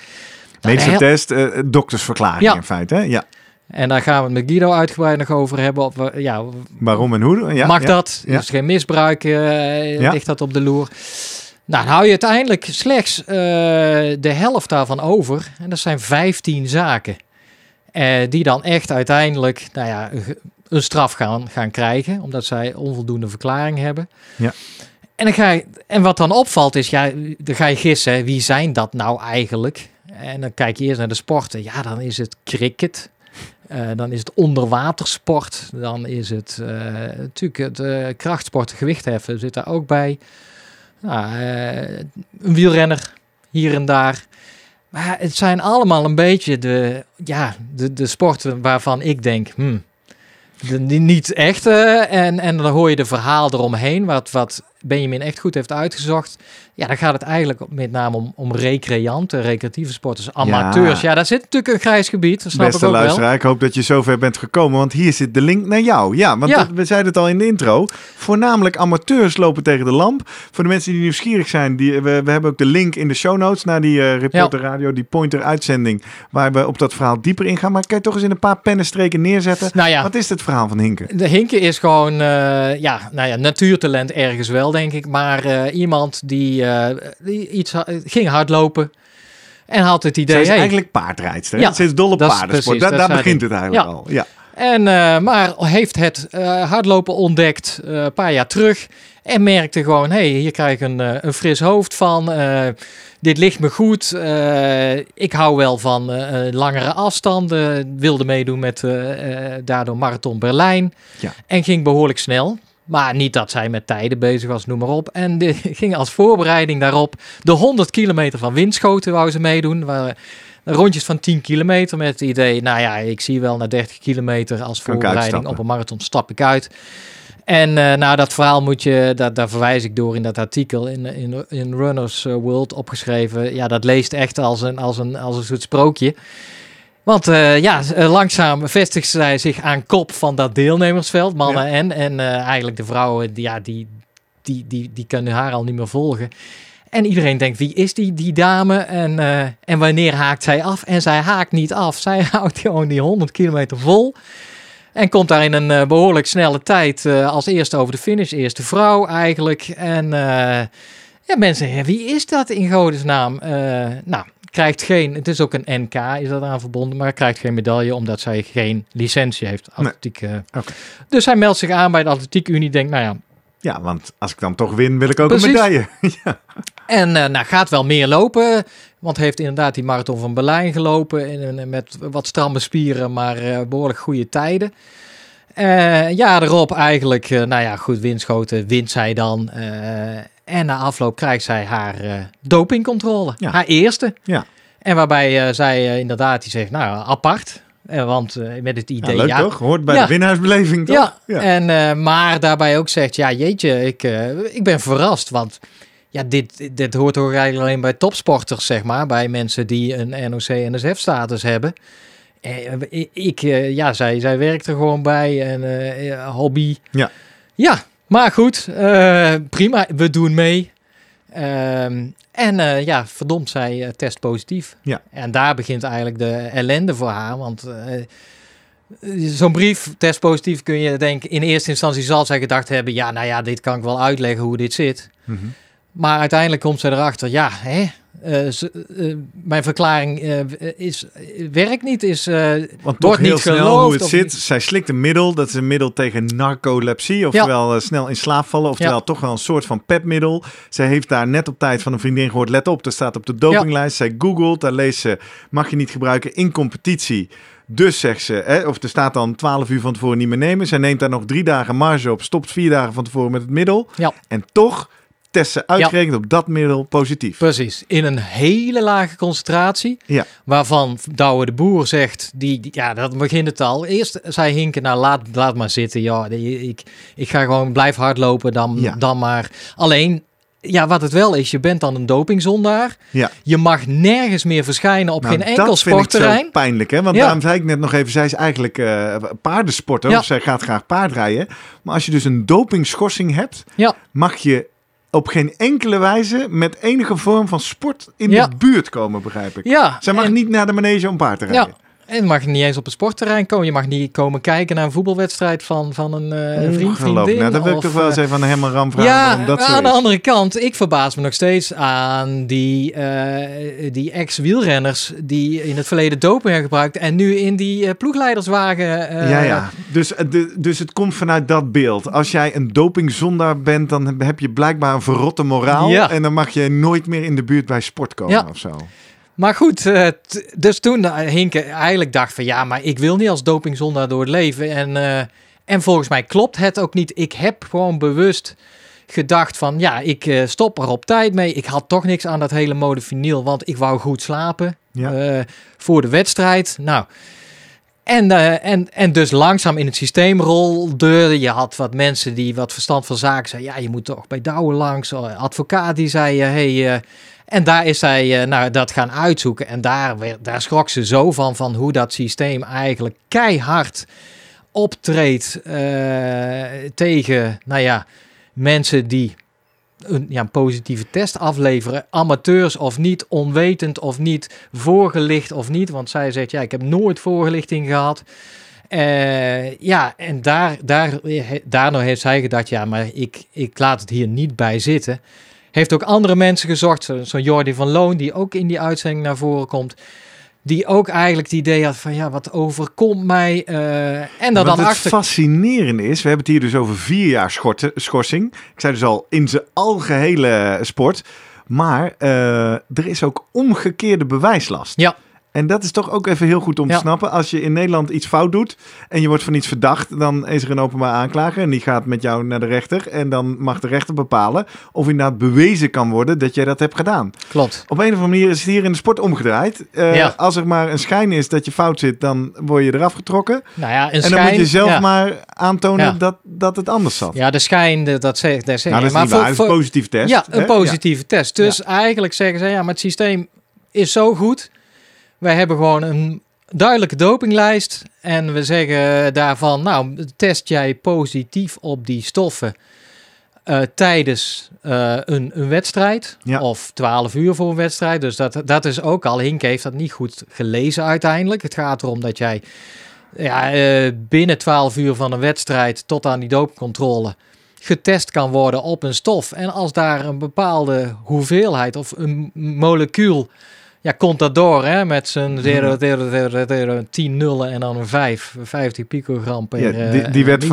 Medisch attest, doktersverklaring in feite, hè? Ja. En daar gaan we het met Guido uitgebreid nog over hebben. Waarom en hoe? Ja, mag dat? Ja. Dus geen misbruik, ligt dat op de loer. Nou, dan hou je uiteindelijk slechts de helft daarvan over. En dat zijn 15 zaken. Die dan echt uiteindelijk een straf gaan krijgen. Omdat zij onvoldoende verklaring hebben. Ja. En, wat dan opvalt is, dan ga je gissen. Wie zijn dat nou eigenlijk? En dan kijk je eerst naar de sporten. Ja, dan is het cricket. Dan is het onderwatersport. Dan is het natuurlijk het krachtsport, gewichtheffen zit daar ook bij. Een wielrenner hier en daar. Maar het zijn allemaal een beetje de sporten waarvan ik denk... niet echt. En dan hoor je de verhaal eromheen, wat Benjamin echt goed heeft uitgezocht. Ja, dan gaat het eigenlijk met name om recreanten, recreatieve sporters, amateurs. Ja. Ja, daar zit natuurlijk een grijs gebied. Dat snap ik ook wel. Beste luisteraar, ik hoop dat je zover bent gekomen, want hier zit de link naar jou. Ja, want we zeiden het al in de intro. Voornamelijk amateurs lopen tegen de lamp. Voor de mensen die nieuwsgierig zijn, we hebben ook de link in de show notes naar die Reporter Radio, die Pointer-uitzending, waar we op dat verhaal dieper ingaan. Maar kan je toch eens in een paar pennenstreken neerzetten? Wat is het verhaal van Hinke? De Hinke is gewoon, natuurtalent ergens wel, denk ik, maar iemand die iets ging hardlopen en had het idee... Zij is eigenlijk paardrijdster. Ja, ze is dol op paardensport. Daar begint het eigenlijk al. Ja. En, maar heeft het hardlopen ontdekt een paar jaar terug en merkte gewoon, hier krijg ik een fris hoofd van. Dit ligt me goed. Ik hou wel van langere afstanden. Wilde meedoen met daardoor Marathon Berlijn. Ja. En ging behoorlijk snel. Maar niet dat zij met tijden bezig was, noem maar op. En ging als voorbereiding daarop de 100 kilometer van Winschoten wou ze meedoen. Waren rondjes van 10 kilometer met het idee, ik zie wel na 30 kilometer als voorbereiding op een marathon stap ik uit. En dat verhaal daar verwijs ik door in dat artikel in Runner's World opgeschreven. Ja, dat leest echt als een soort sprookje. Want langzaam vestigt zij zich aan kop van dat deelnemersveld, mannen en eigenlijk de vrouwen, die kunnen haar al niet meer volgen. En iedereen denkt, wie is die dame en wanneer haakt zij af? En zij haakt niet af, zij houdt gewoon die 100 kilometer vol. En komt daar in een behoorlijk snelle tijd als eerste over de finish, eerste vrouw eigenlijk. En mensen, wie is dat in godesnaam? Krijgt geen, het is ook een NK, is dat aan verbonden, maar krijgt geen medaille omdat zij geen licentie heeft. Atletiek. Nee. Okay. Dus hij meldt zich aan bij de Atletiek Unie, denkt, Ja, want als ik dan toch win, wil ik ook een medaille. Ja. En gaat wel meer lopen, want heeft inderdaad die marathon van Berlijn gelopen met wat stramme spieren, maar behoorlijk goede tijden. Daarop eigenlijk, Winschoten wint zij dan. En na afloop krijgt zij haar dopingcontrole. Ja. Haar eerste. Ja. En waarbij zij inderdaad die zegt, apart. Want met het idee... Ja, leuk toch? Hoort bij de winnaarsbeleving toch? Ja. Ja. En, maar daarbij ook zegt, ik ben verrast. Want dit hoort toch eigenlijk alleen bij topsporters, zeg maar. Bij mensen die een NOC-NSF-status hebben. Zij werkt er gewoon bij. Een hobby. Ja. Ja. Maar goed, prima, we doen mee. Verdomd, zij test positief. Ja. En daar begint eigenlijk de ellende voor haar. Want zo'n brief, test positief, kun je denken... In eerste instantie zal zij gedacht hebben... dit kan ik wel uitleggen hoe dit zit. Mm-hmm. Maar uiteindelijk komt zij erachter... mijn verklaring werkt niet. Want toch heel niet snel hoe het zit. Zij slikt een middel. Dat is een middel tegen narcolepsie. Oftewel snel in slaap vallen. Oftewel toch wel een soort van pepmiddel. Zij heeft daar net op tijd van een vriendin gehoord. Let op, dat staat op de dopinglijst. Ja. Zij googelt, daar leest ze. Mag je niet gebruiken in competitie. Dus zegt ze, of er staat dan 12 uur van tevoren niet meer nemen. Zij neemt daar nog 3 dagen marge op. Stopt 4 dagen van tevoren met het middel. Ja. En toch... testen uitgerekend op dat middel positief. Precies, in een hele lage concentratie. Ja. Waarvan Douwe de Boer zegt, dat begint het al. Eerst zei Hinke, nou laat maar zitten. Ja, ik ga gewoon blijf hardlopen, dan maar. Alleen, wat het wel is, je bent dan een dopingzondaar. Ja. Je mag nergens meer verschijnen op geen enkel sportterrein. Dat vind ik zo pijnlijk, hè? Want daarom zei ik net nog even, zij is eigenlijk paardensporter. Ja. Of zij gaat graag paardrijden. Maar als je dus een dopingschorsing hebt, mag je... op geen enkele wijze met enige vorm van sport in de buurt komen, begrijp ik. Ja, zij mag niet naar de manege om paard te rijden. Ja, en mag niet eens op het sportterrein komen. Je mag niet komen kijken naar een voetbalwedstrijd van een vriendin. Nou, dat wil ik toch wel eens even aan Herman Ram vragen. Ja, aan de andere kant, ik verbaas me nog steeds aan die ex-wielrenners die in het verleden doping hebben gebruikt en nu in die ploegleiderswagen... Dus het komt vanuit dat beeld. Als jij een dopingzondaar bent, dan heb je blijkbaar een verrotte moraal. Ja. En dan mag je nooit meer in de buurt bij sport komen of zo. Maar goed, dus toen Hinke eigenlijk dacht van... ja, maar ik wil niet als dopingzondaar door het leven. En volgens mij klopt het ook niet. Ik heb gewoon bewust gedacht van... ja, ik stop er op tijd mee. Ik had toch niks aan dat hele modafinil, want ik wou goed slapen voor de wedstrijd. Nou... En dus langzaam in het systeem rolde. Je had wat mensen die wat verstand van zaken zeiden... ja, je moet toch bij Douwe langs. Advocaat die zei... en daar is zij dat gaan uitzoeken. En daar schrok ze zo van hoe dat systeem eigenlijk keihard optreedt... tegen, mensen die... een positieve test afleveren. Amateurs of niet, onwetend of niet, voorgelicht of niet. Want zij zegt, ik heb nooit voorlichting gehad. En daardoor heeft zij gedacht, maar ik laat het hier niet bij zitten. Heeft ook andere mensen gezocht, zo'n Jordi van Loon, die ook in die uitzending naar voren komt... die ook eigenlijk het idee had van... wat overkomt mij? En dat dan achter... Het fascinerende is... we hebben het hier dus over 4 jaar schorsing. Ik zei dus al, in zijn algehele sport. Maar er is ook omgekeerde bewijslast. Ja. En dat is toch ook even heel goed om te snappen. Als je in Nederland iets fout doet... en je wordt van iets verdacht... dan is er een openbaar aanklager... en die gaat met jou naar de rechter... en dan mag de rechter bepalen... of inderdaad bewezen kan worden dat jij dat hebt gedaan. Klopt. Op een of andere manier is het hier in de sport omgedraaid. Als er maar een schijn is dat je fout zit... dan word je eraf getrokken. Een schijn, en dan moet je zelf maar aantonen dat het anders zat. Ja, de schijn, dat zegt... dat is maar niet waar. Dat is een positieve test. Ja, een positieve test. Dus eigenlijk zeggen ze... maar het systeem is zo goed... Wij hebben gewoon een duidelijke dopinglijst en we zeggen daarvan, test jij positief op die stoffen tijdens een wedstrijd of 12 uur voor een wedstrijd. Dus dat is ook al, Hinke heeft dat niet goed gelezen uiteindelijk. Het gaat erom dat jij binnen 12 uur van een wedstrijd tot aan die dopingcontrole getest kan worden op een stof. En als daar een bepaalde hoeveelheid of een molecuul... komt dat door, hè? Met zijn 10 nullen en dan een 50 picogram per... die werd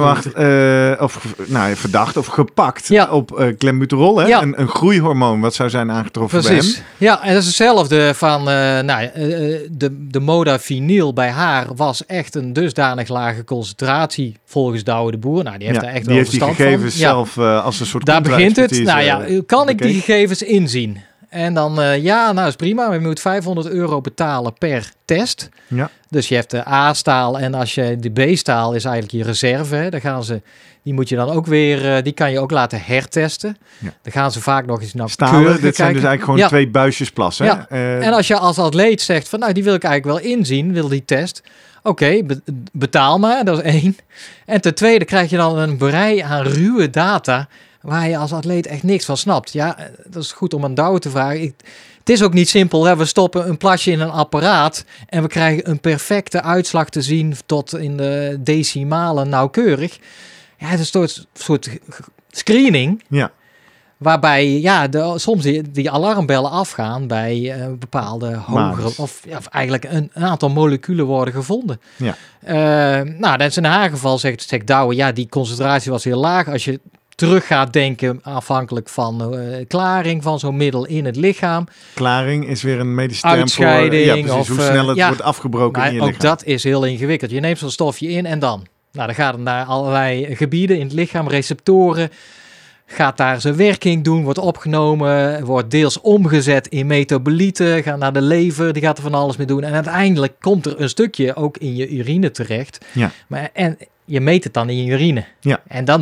verdacht of gepakt op clenbuterol, hè? Ja. Een groeihormoon, wat zou zijn aangetroffen bij hem. Ja, en dat is hetzelfde van... de modafinil bij haar was echt een dusdanig lage concentratie, volgens Douwe de Boer. Die heeft daar echt wel verstand van. Die heeft die gegevens zelf als een soort... Daar begint het. Kan ik die gegevens inzien? En dan, is prima. Je moet €500 betalen per test. Ja. Dus je hebt de A-staal en als je de B-staal is eigenlijk je reserve. Hè. Dan gaan ze, die moet je dan ook weer, die kan je ook laten hertesten. Ja. Dan gaan ze vaak nog eens naar stalen. Dit kijken. Zijn dus eigenlijk gewoon 2 buisjes plas. Hè? Ja. En als je als atleet zegt van, die wil ik eigenlijk wel inzien, wil die test. Oké, betaal maar. Dat is 1. En ten tweede krijg je dan een berei aan ruwe data. Waar je als atleet echt niks van snapt. Ja, dat is goed om aan Douwe te vragen. Het is ook niet simpel. Hè? We stoppen een plasje in een apparaat... en we krijgen een perfecte uitslag te zien... tot in de decimalen nauwkeurig. Het is een soort screening... Waarbij ja, soms die alarmbellen afgaan bij bepaalde hogere... Of eigenlijk een aantal moleculen worden gevonden. Ja. Nou, dat is in haar geval, zegt Douwe, ja, die concentratie was heel laag. Als je terug gaat denken afhankelijk van klaring van zo'n middel in het lichaam. Klaring is weer een medische term uitscheiding, voor... Ja, precies, of, hoe snel het wordt afgebroken in je lichaam. Ook dat is heel ingewikkeld. Je neemt zo'n stofje in en dan? Nou, dan gaat het naar allerlei gebieden in het lichaam, receptoren... Gaat daar zijn werking doen, wordt opgenomen, wordt deels omgezet in metabolieten, gaat naar de lever, die gaat er van alles mee doen. En uiteindelijk komt er een stukje ook in je urine terecht. Ja. En je meet het dan in je urine. Ja. En dat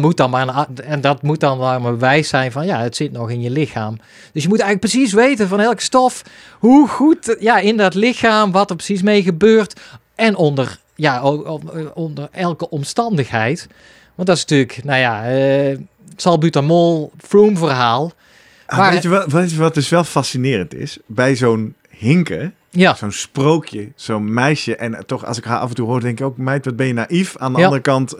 moet dan maar een bewijs zijn van, ja, het zit nog in je lichaam. Dus je moet eigenlijk precies weten van elke stof, hoe goed in dat lichaam, wat er precies mee gebeurt. En onder elke omstandigheid. Want dat is natuurlijk, salbutamol, Froome verhaal. Maar weet je wat dus wel fascinerend is? Bij zo'n Hinke, zo'n sprookje, zo'n meisje. En toch, als ik haar af en toe hoor, denk ik ook... Meid, wat ben je naïef? Aan de andere kant,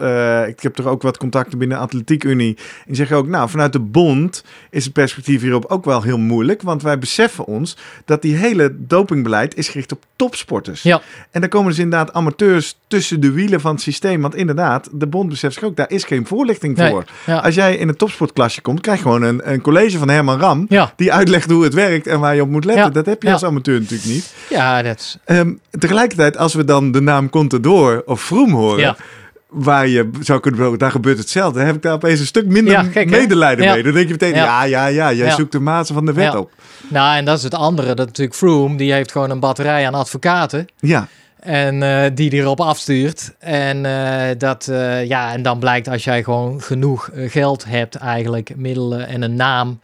ik heb toch ook wat contacten binnen de Atletiek Unie. En zeg ook, vanuit de bond is het perspectief hierop ook wel heel moeilijk. Want wij beseffen ons dat die hele dopingbeleid is gericht op topsporters. Ja. En daar komen dus inderdaad amateurs tussen de wielen van het systeem. Want inderdaad, de bond beseft zich ook, daar is geen voorlichting voor. Ja. Als jij in een topsportklasje komt, krijg je gewoon een college van Herman Ram. Ja. Die uitlegt hoe het werkt en waar je op moet letten. Ja. Dat heb je als amateur natuurlijk niet. Ja, dat... tegelijkertijd, als we dan de naam Contador of Froome horen... Ja. Waar je zou kunnen bedoelen, daar gebeurt hetzelfde. Dan heb ik daar opeens een stuk minder medelijden mee. Dan denk je meteen, jij zoekt de mazen van de wet op. Nou, en dat is het andere. Dat natuurlijk Froome, die heeft gewoon een batterij aan advocaten. Ja. En die erop afstuurt. En en dan blijkt als jij gewoon genoeg geld hebt eigenlijk, middelen en een naam...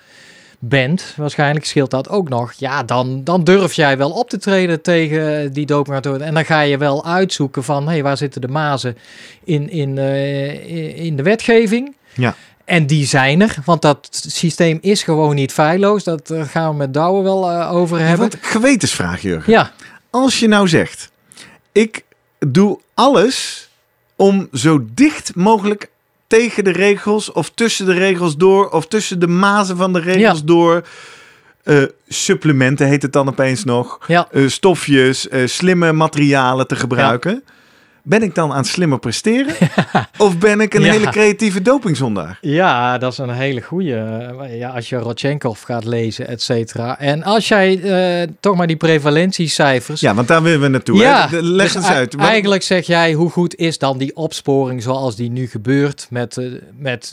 bent, waarschijnlijk scheelt dat ook nog. Ja, dan durf jij wel op te treden tegen die dopingautoriteit. En dan ga je wel uitzoeken van... waar zitten de mazen in de wetgeving? Ja. En die zijn er, want dat systeem is gewoon niet feilloos. Dat gaan we met Douwe wel over hebben. Wat een gewetensvraag, Jurgen. Ja. Als je nou zegt... ik doe alles om zo dicht mogelijk... tegen de regels of tussen de regels door... of tussen de mazen van de regels door. Supplementen heet het dan opeens nog. Ja. Stofjes, slimme materialen te gebruiken. Ja. Ben ik dan aan het slimmer presteren? Of ben ik een hele creatieve dopingzondaar? Ja, dat is een hele goeie. Ja, als je Rodchenkov gaat lezen, et cetera. En als jij toch maar die prevalentiecijfers... Ja, want daar willen we naartoe. Ja, leg dus eens uit. Eigenlijk zeg jij, hoe goed is dan die opsporing zoals die nu gebeurt... met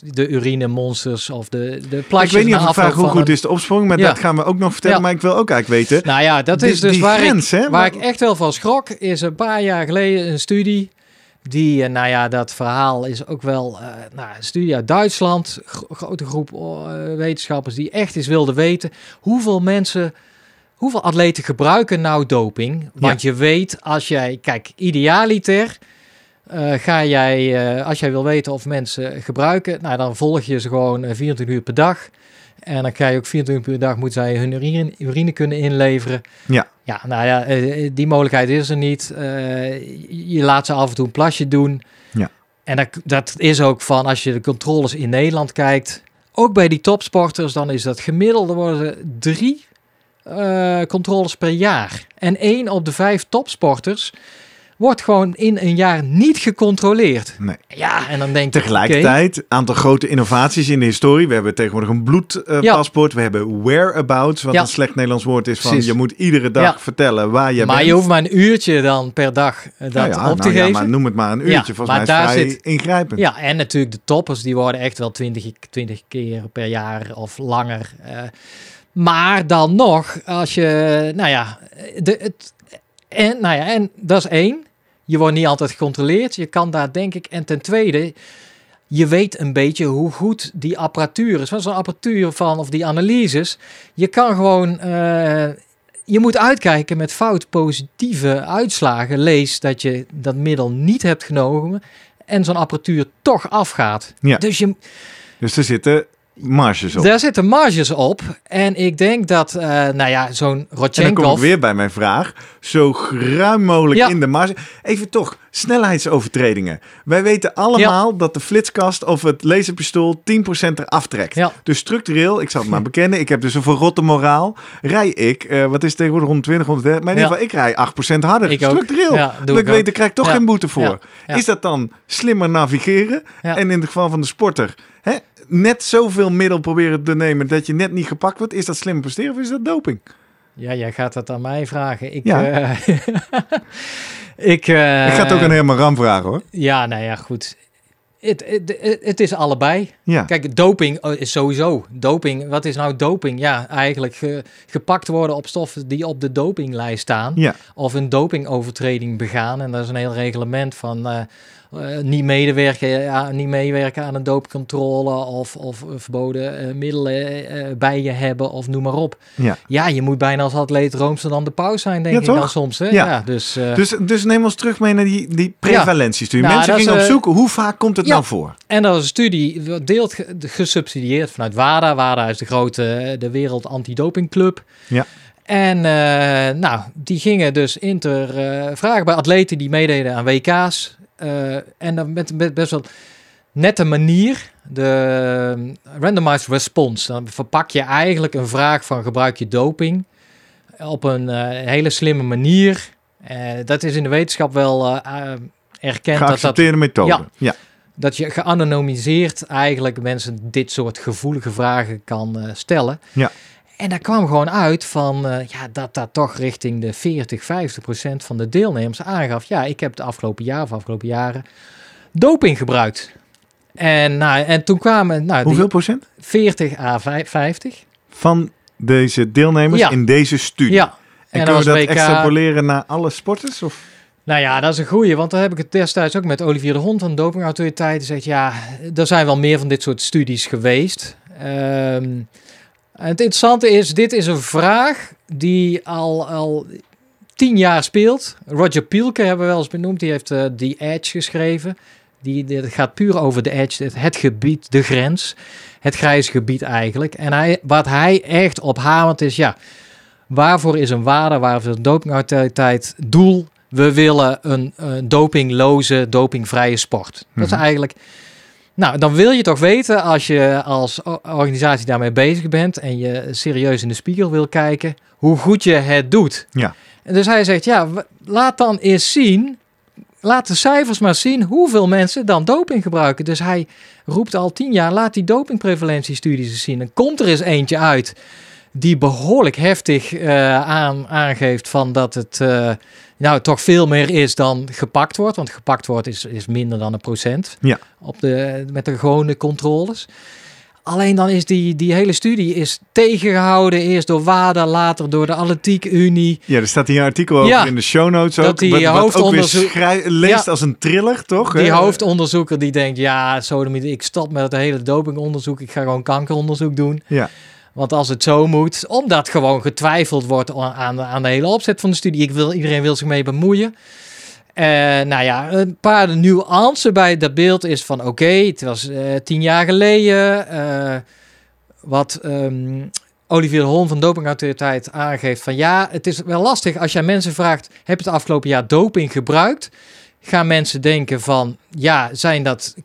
de urinemonsters of de plaatjes... Ik weet niet of ik vraag hoe goed is de opsporing... maar dat gaan we ook nog vertellen. Ja. Maar ik wil ook eigenlijk weten... Nou ja, dat is dus waar grens, waar ik echt wel van schrok... is een paar jaar geleden een studie... Die, dat verhaal is ook wel een studie uit Duitsland. Grote groep wetenschappers die echt eens wilden weten... hoeveel atleten gebruiken nou doping? Want je weet, als jij... Kijk, idealiter als jij wil weten of mensen gebruiken... Nou, dan volg je ze gewoon 24 uur per dag... En dan krijg je ook 24 uur per dag, moeten zij hun urine kunnen inleveren. Ja. Ja, die mogelijkheid is er niet. Je laat ze af en toe een plasje doen. Ja. En dat is ook van, als je de controles in Nederland kijkt, ook bij die topsporters, dan is dat gemiddelde worden 3 controles per jaar. En 1 op de 5 topsporters... wordt gewoon in een jaar niet gecontroleerd. Nee. Ja, en dan denk tegelijkertijd, een aantal grote innovaties in de historie. We hebben tegenwoordig een bloedpaspoort. We hebben whereabouts, wat een slecht Nederlands woord is. Van, je moet iedere dag vertellen waar je bent. Maar je hoeft maar een uurtje dan per dag op te geven. Ja, maar noem het maar een uurtje. Volgens mij is vrij ingrijpend. Ja, en natuurlijk de toppers, die worden echt wel 20 keer per jaar of langer. Maar dan nog, als je... En dat is 1... Je wordt niet altijd gecontroleerd. Je kan daar, denk ik... En ten tweede, je weet een beetje hoe goed die apparatuur is. Wat is een apparatuur van, of die analyses? Je kan gewoon... je moet uitkijken met fout positieve uitslagen. Lees dat je dat middel niet hebt genomen... en zo'n apparatuur toch afgaat. Ja. Dus er zitten... marges op. Daar zitten marges op. En ik denk dat, zo'n Rodchenkov... En dan kom ik weer bij mijn vraag. Zo ruim mogelijk in de marge. Even toch, snelheidsovertredingen. Wij weten allemaal dat de flitskast of het laserpistool 10% eraf trekt. Ja. Dus structureel, ik zal het maar bekennen, ik heb dus een verrotte moraal. Rij ik, wat is tegenwoordig 120, 130, maar in ieder geval, ik rij 8% harder. Ik structureel. Ja, dat ik weet, daar krijg ik toch geen boete voor. Ja. Ja. Is dat dan slimmer navigeren? Ja. En in het geval van de sporter, hè? Net zoveel middel proberen te nemen dat je net niet gepakt wordt. Is dat slimmer presteren of is dat doping? Ja, jij gaat dat aan mij vragen. Ik ga het ook aan Herman Ram vragen, hoor. Ja, nou ja, goed. Het is allebei. Ja. Kijk, doping is sowieso. Doping, wat is nou doping? Ja, eigenlijk gepakt worden op stoffen die op de dopinglijst staan. Ja. Of een dopingovertreding begaan. En dat is een heel reglement van... niet meewerken aan een doopcontrole of verboden middelen bij je hebben of noem maar op. Ja, je moet bijna als atleet roomser dan de paus zijn, denk ik toch? Dan soms. Hè? Ja. Ja, dus neem ons terug mee naar die prevalentiestudie. Ja. Mensen gingen opzoeken, hoe vaak komt het nou voor? En dat was een studie, deelt gesubsidieerd vanuit WADA. WADA is de grote, de Wereld Antidopingclub. Ja. En die gingen dus vragen bij atleten die meededen aan WK's. En dan met best wel nette manier de randomized response. Dan verpak je eigenlijk een vraag van gebruik je doping op een hele slimme manier. Dat is in de wetenschap wel erkend. Geaccepteerde methode. Ja. Dat je geanonimiseerd eigenlijk mensen dit soort gevoelige vragen kan stellen. Ja. En daar kwam gewoon uit van dat toch richting de 40-50% van de deelnemers aangaf. Ja, ik heb de afgelopen jaren doping gebruikt. En toen kwamen... Hoeveel procent? 40-50. Van deze deelnemers in deze studie? Ja. En kunnen we dat extrapoleren naar alle sporters? Of? Nou ja, dat is een goeie, want daar heb ik het destijds ook met Olivier de Hond van de Dopingautoriteit. Die zegt, er zijn wel meer van dit soort studies geweest. En het interessante is, dit is een vraag die al 10 jaar speelt. Roger Pielke hebben we wel eens benoemd. Die heeft The Edge geschreven. Dit gaat puur over The Edge. Het gebied, de grens. Het grijze gebied eigenlijk. En wat hij echt op hamert is... waarvoor is een WADA, waarvoor is een dopingautoriteit doel? We willen een dopingloze, dopingvrije sport. Mm-hmm. Dat is eigenlijk... Nou, dan wil je toch weten, als je als organisatie daarmee bezig bent en je serieus in de spiegel wil kijken, hoe goed je het doet. Ja. En dus hij zegt, laat dan eens zien, laat de cijfers maar zien hoeveel mensen dan doping gebruiken. Dus hij roept al 10 jaar, laat die dopingprevalentiestudies eens zien. Dan komt er eens eentje uit die behoorlijk heftig aangeeft van dat het toch veel meer is dan gepakt wordt. Want gepakt wordt is minder dan 1% met de gewone controles. Alleen dan is die hele studie is tegengehouden. Eerst door WADA, later door de Atletiek Unie. Ja, er staat hier een artikel over in de show notes ook. Dat die hoofdonderzoeker leest als een thriller, toch? Die hoofdonderzoeker die denkt, ik stop met het hele dopingonderzoek. Ik ga gewoon kankeronderzoek doen. Ja. Want als het zo moet, omdat gewoon getwijfeld wordt aan de hele opzet van de studie. Iedereen wil zich mee bemoeien. Een paar nuances bij dat beeld is van het was 10 jaar geleden. Wat Olivier de Hond van Dopingautoriteit aangeeft van het is wel lastig. Als jij mensen vraagt, heb je het afgelopen jaar doping gebruikt? Gaan mensen denken van,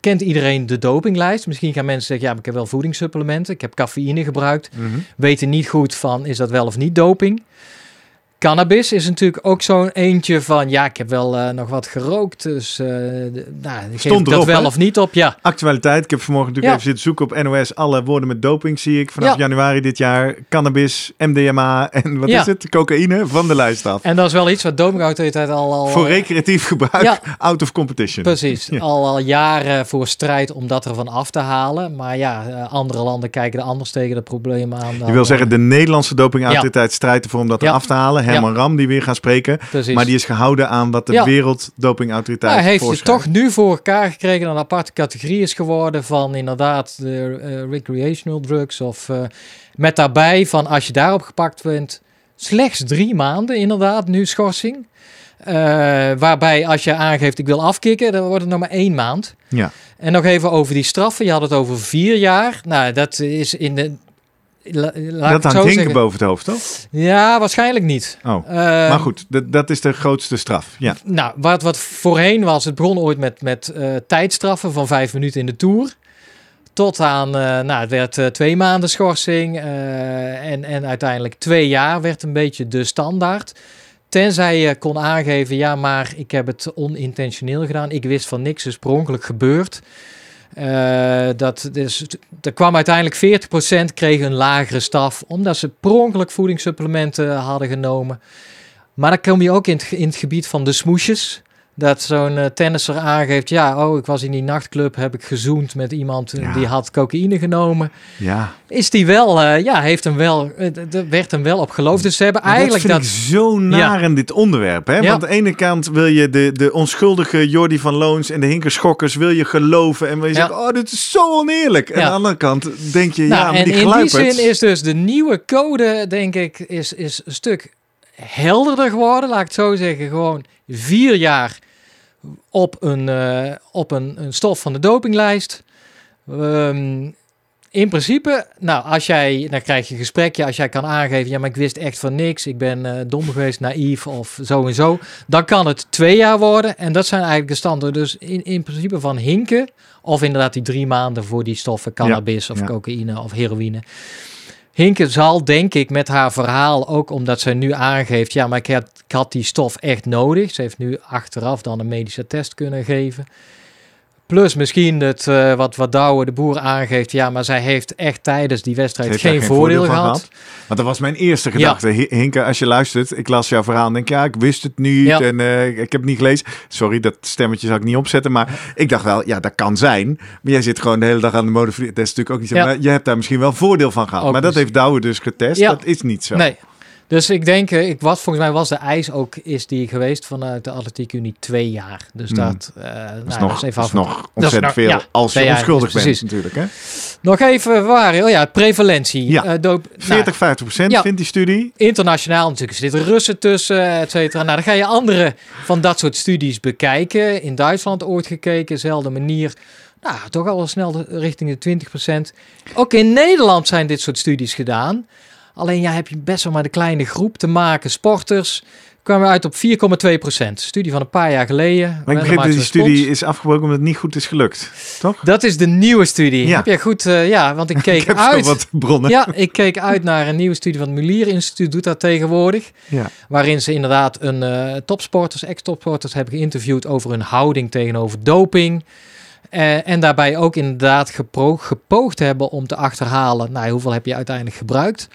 kent iedereen de dopinglijst? Misschien gaan mensen zeggen, ik heb wel voedingssupplementen, ik heb cafeïne gebruikt. Mm-hmm. Weten niet goed van, is dat wel of niet doping? Cannabis is natuurlijk ook zo'n eentje van, ik heb wel nog wat gerookt. Dus stond erop, dat wel of niet op, Actualiteit, ik heb vanmorgen natuurlijk even zitten zoeken op NOS. Alle woorden met doping zie ik vanaf januari dit jaar. Cannabis, MDMA en wat is het? Cocaïne van de lijst af. En dat is wel iets wat dopingautoriteit al... voor recreatief gebruik, out of competition. Precies, al jaren voor strijd om dat ervan af te halen. Maar andere landen kijken er anders tegen dat probleem aan. Je wil zeggen, de Nederlandse dopingautoriteit strijdt ervoor om dat af te halen. Herman Ram, die weer gaan spreken. Precies. Maar die is gehouden aan wat de Werelddopingautoriteit heeft voorschrijft. Heeft het toch nu voor elkaar gekregen dat een aparte categorie is geworden van inderdaad de recreational drugs. Of met daarbij van als je daarop gepakt bent, slechts 3 maanden inderdaad nu schorsing. Waarbij als je aangeeft ik wil afkicken, dan wordt het nog maar 1 maand. Ja. En nog even over die straffen. Je had het over 4 jaar. Nou, dat is in de... Dat hangt Hinke boven het hoofd, toch? Ja, waarschijnlijk niet. Oh. Maar goed, dat is de grootste straf. Ja. Nou, wat voorheen was, het begon ooit met tijdstraffen van 5 minuten in de Tour. Tot aan, het werd 2 maanden schorsing. En uiteindelijk 2 jaar werd een beetje de standaard. Tenzij je kon aangeven, ja, maar ik heb het onintentioneel gedaan. Ik wist van niks, het is per ongeluk gebeurd. Er kwam uiteindelijk 40% kreeg een lagere straf, omdat ze per ongeluk voedingssupplementen hadden genomen. Maar dan kom je ook in het gebied van de smoesjes. Dat zo'n tennisser aangeeft, ja, ik was in die nachtclub, heb ik gezoend met iemand die had cocaïne genomen. Ja. Is die wel, werd hem wel op geloofd. Dus ze hebben eigenlijk dat... zo naar in dit onderwerp, hè? Ja. Want aan de ene kant wil je de onschuldige Jordi van Loons en de Hinke Schokkers wil je geloven en wil je zeggen, dit is zo oneerlijk. En aan de andere kant denk je, maar die gluiperts... In die zin is dus de nieuwe code, denk ik, is een stuk helderder geworden. Laat ik het zo zeggen, gewoon 4 jaar... op een stof van de dopinglijst. In principe, dan krijg je een gesprekje. Als jij kan aangeven, ja, maar ik wist echt van niks. Ik ben dom geweest, naïef of zo en zo. Dan kan het 2 jaar worden. En dat zijn eigenlijk de standaard. Dus in principe van Hinke. Of inderdaad die 3 maanden voor die stoffen. Cannabis of cocaïne of heroïne. Hinke zal, denk ik, met haar verhaal, ook omdat zij nu aangeeft, ja, maar ik had die stof echt nodig. Ze heeft nu achteraf dan een medische test kunnen geven. Plus misschien dat wat Douwe de Boer aangeeft, ja, maar zij heeft echt tijdens die wedstrijd geen voordeel gehad. Want dat was mijn eerste gedachte. Ja. Hinke, als je luistert, ik las jouw verhaal en denk, ik wist het niet en ik heb het niet gelezen. Sorry, dat stemmetje zou ik niet opzetten, maar ik dacht wel, dat kan zijn. Maar jij zit gewoon de hele dag aan de mode. Dat is natuurlijk ook niet zo, maar je hebt daar misschien wel voordeel van gehad. Ook maar dat heeft Douwe dus getest, dat is niet zo. Nee. Dus ik denk, volgens mij was de eis ook, is die geweest vanuit de Atletiek Unie 2 jaar. Dus dat... Dat is nog ontzettend veel als je onschuldig bent natuurlijk. Hè? Nog even prevalentie. Ja. 40-50% vindt die studie. Internationaal natuurlijk zitten Russen tussen, et cetera. Dan ga je andere van dat soort studies bekijken. In Duitsland ooit gekeken, dezelfde manier. Nou, toch al snel richting de 20%. Ook in Nederland zijn dit soort studies gedaan. Alleen heb je best wel maar de kleine groep te maken. Sporters kwamen uit op 4,2%. Studie van een paar jaar geleden. Maar ik begreep dat die studie is afgebroken omdat het niet goed is gelukt, toch? Dat is de nieuwe studie. Ja. Heb jij goed? Want ik keek uit. Zo wat bronnen. Ja, ik keek uit naar een nieuwe studie van het Mulier Instituut. Doet dat tegenwoordig. Ja. Waarin ze inderdaad ex-topsporters hebben geïnterviewd over hun houding tegenover doping. En daarbij ook inderdaad gepoogd hebben om te achterhalen, hoeveel heb je uiteindelijk gebruikt.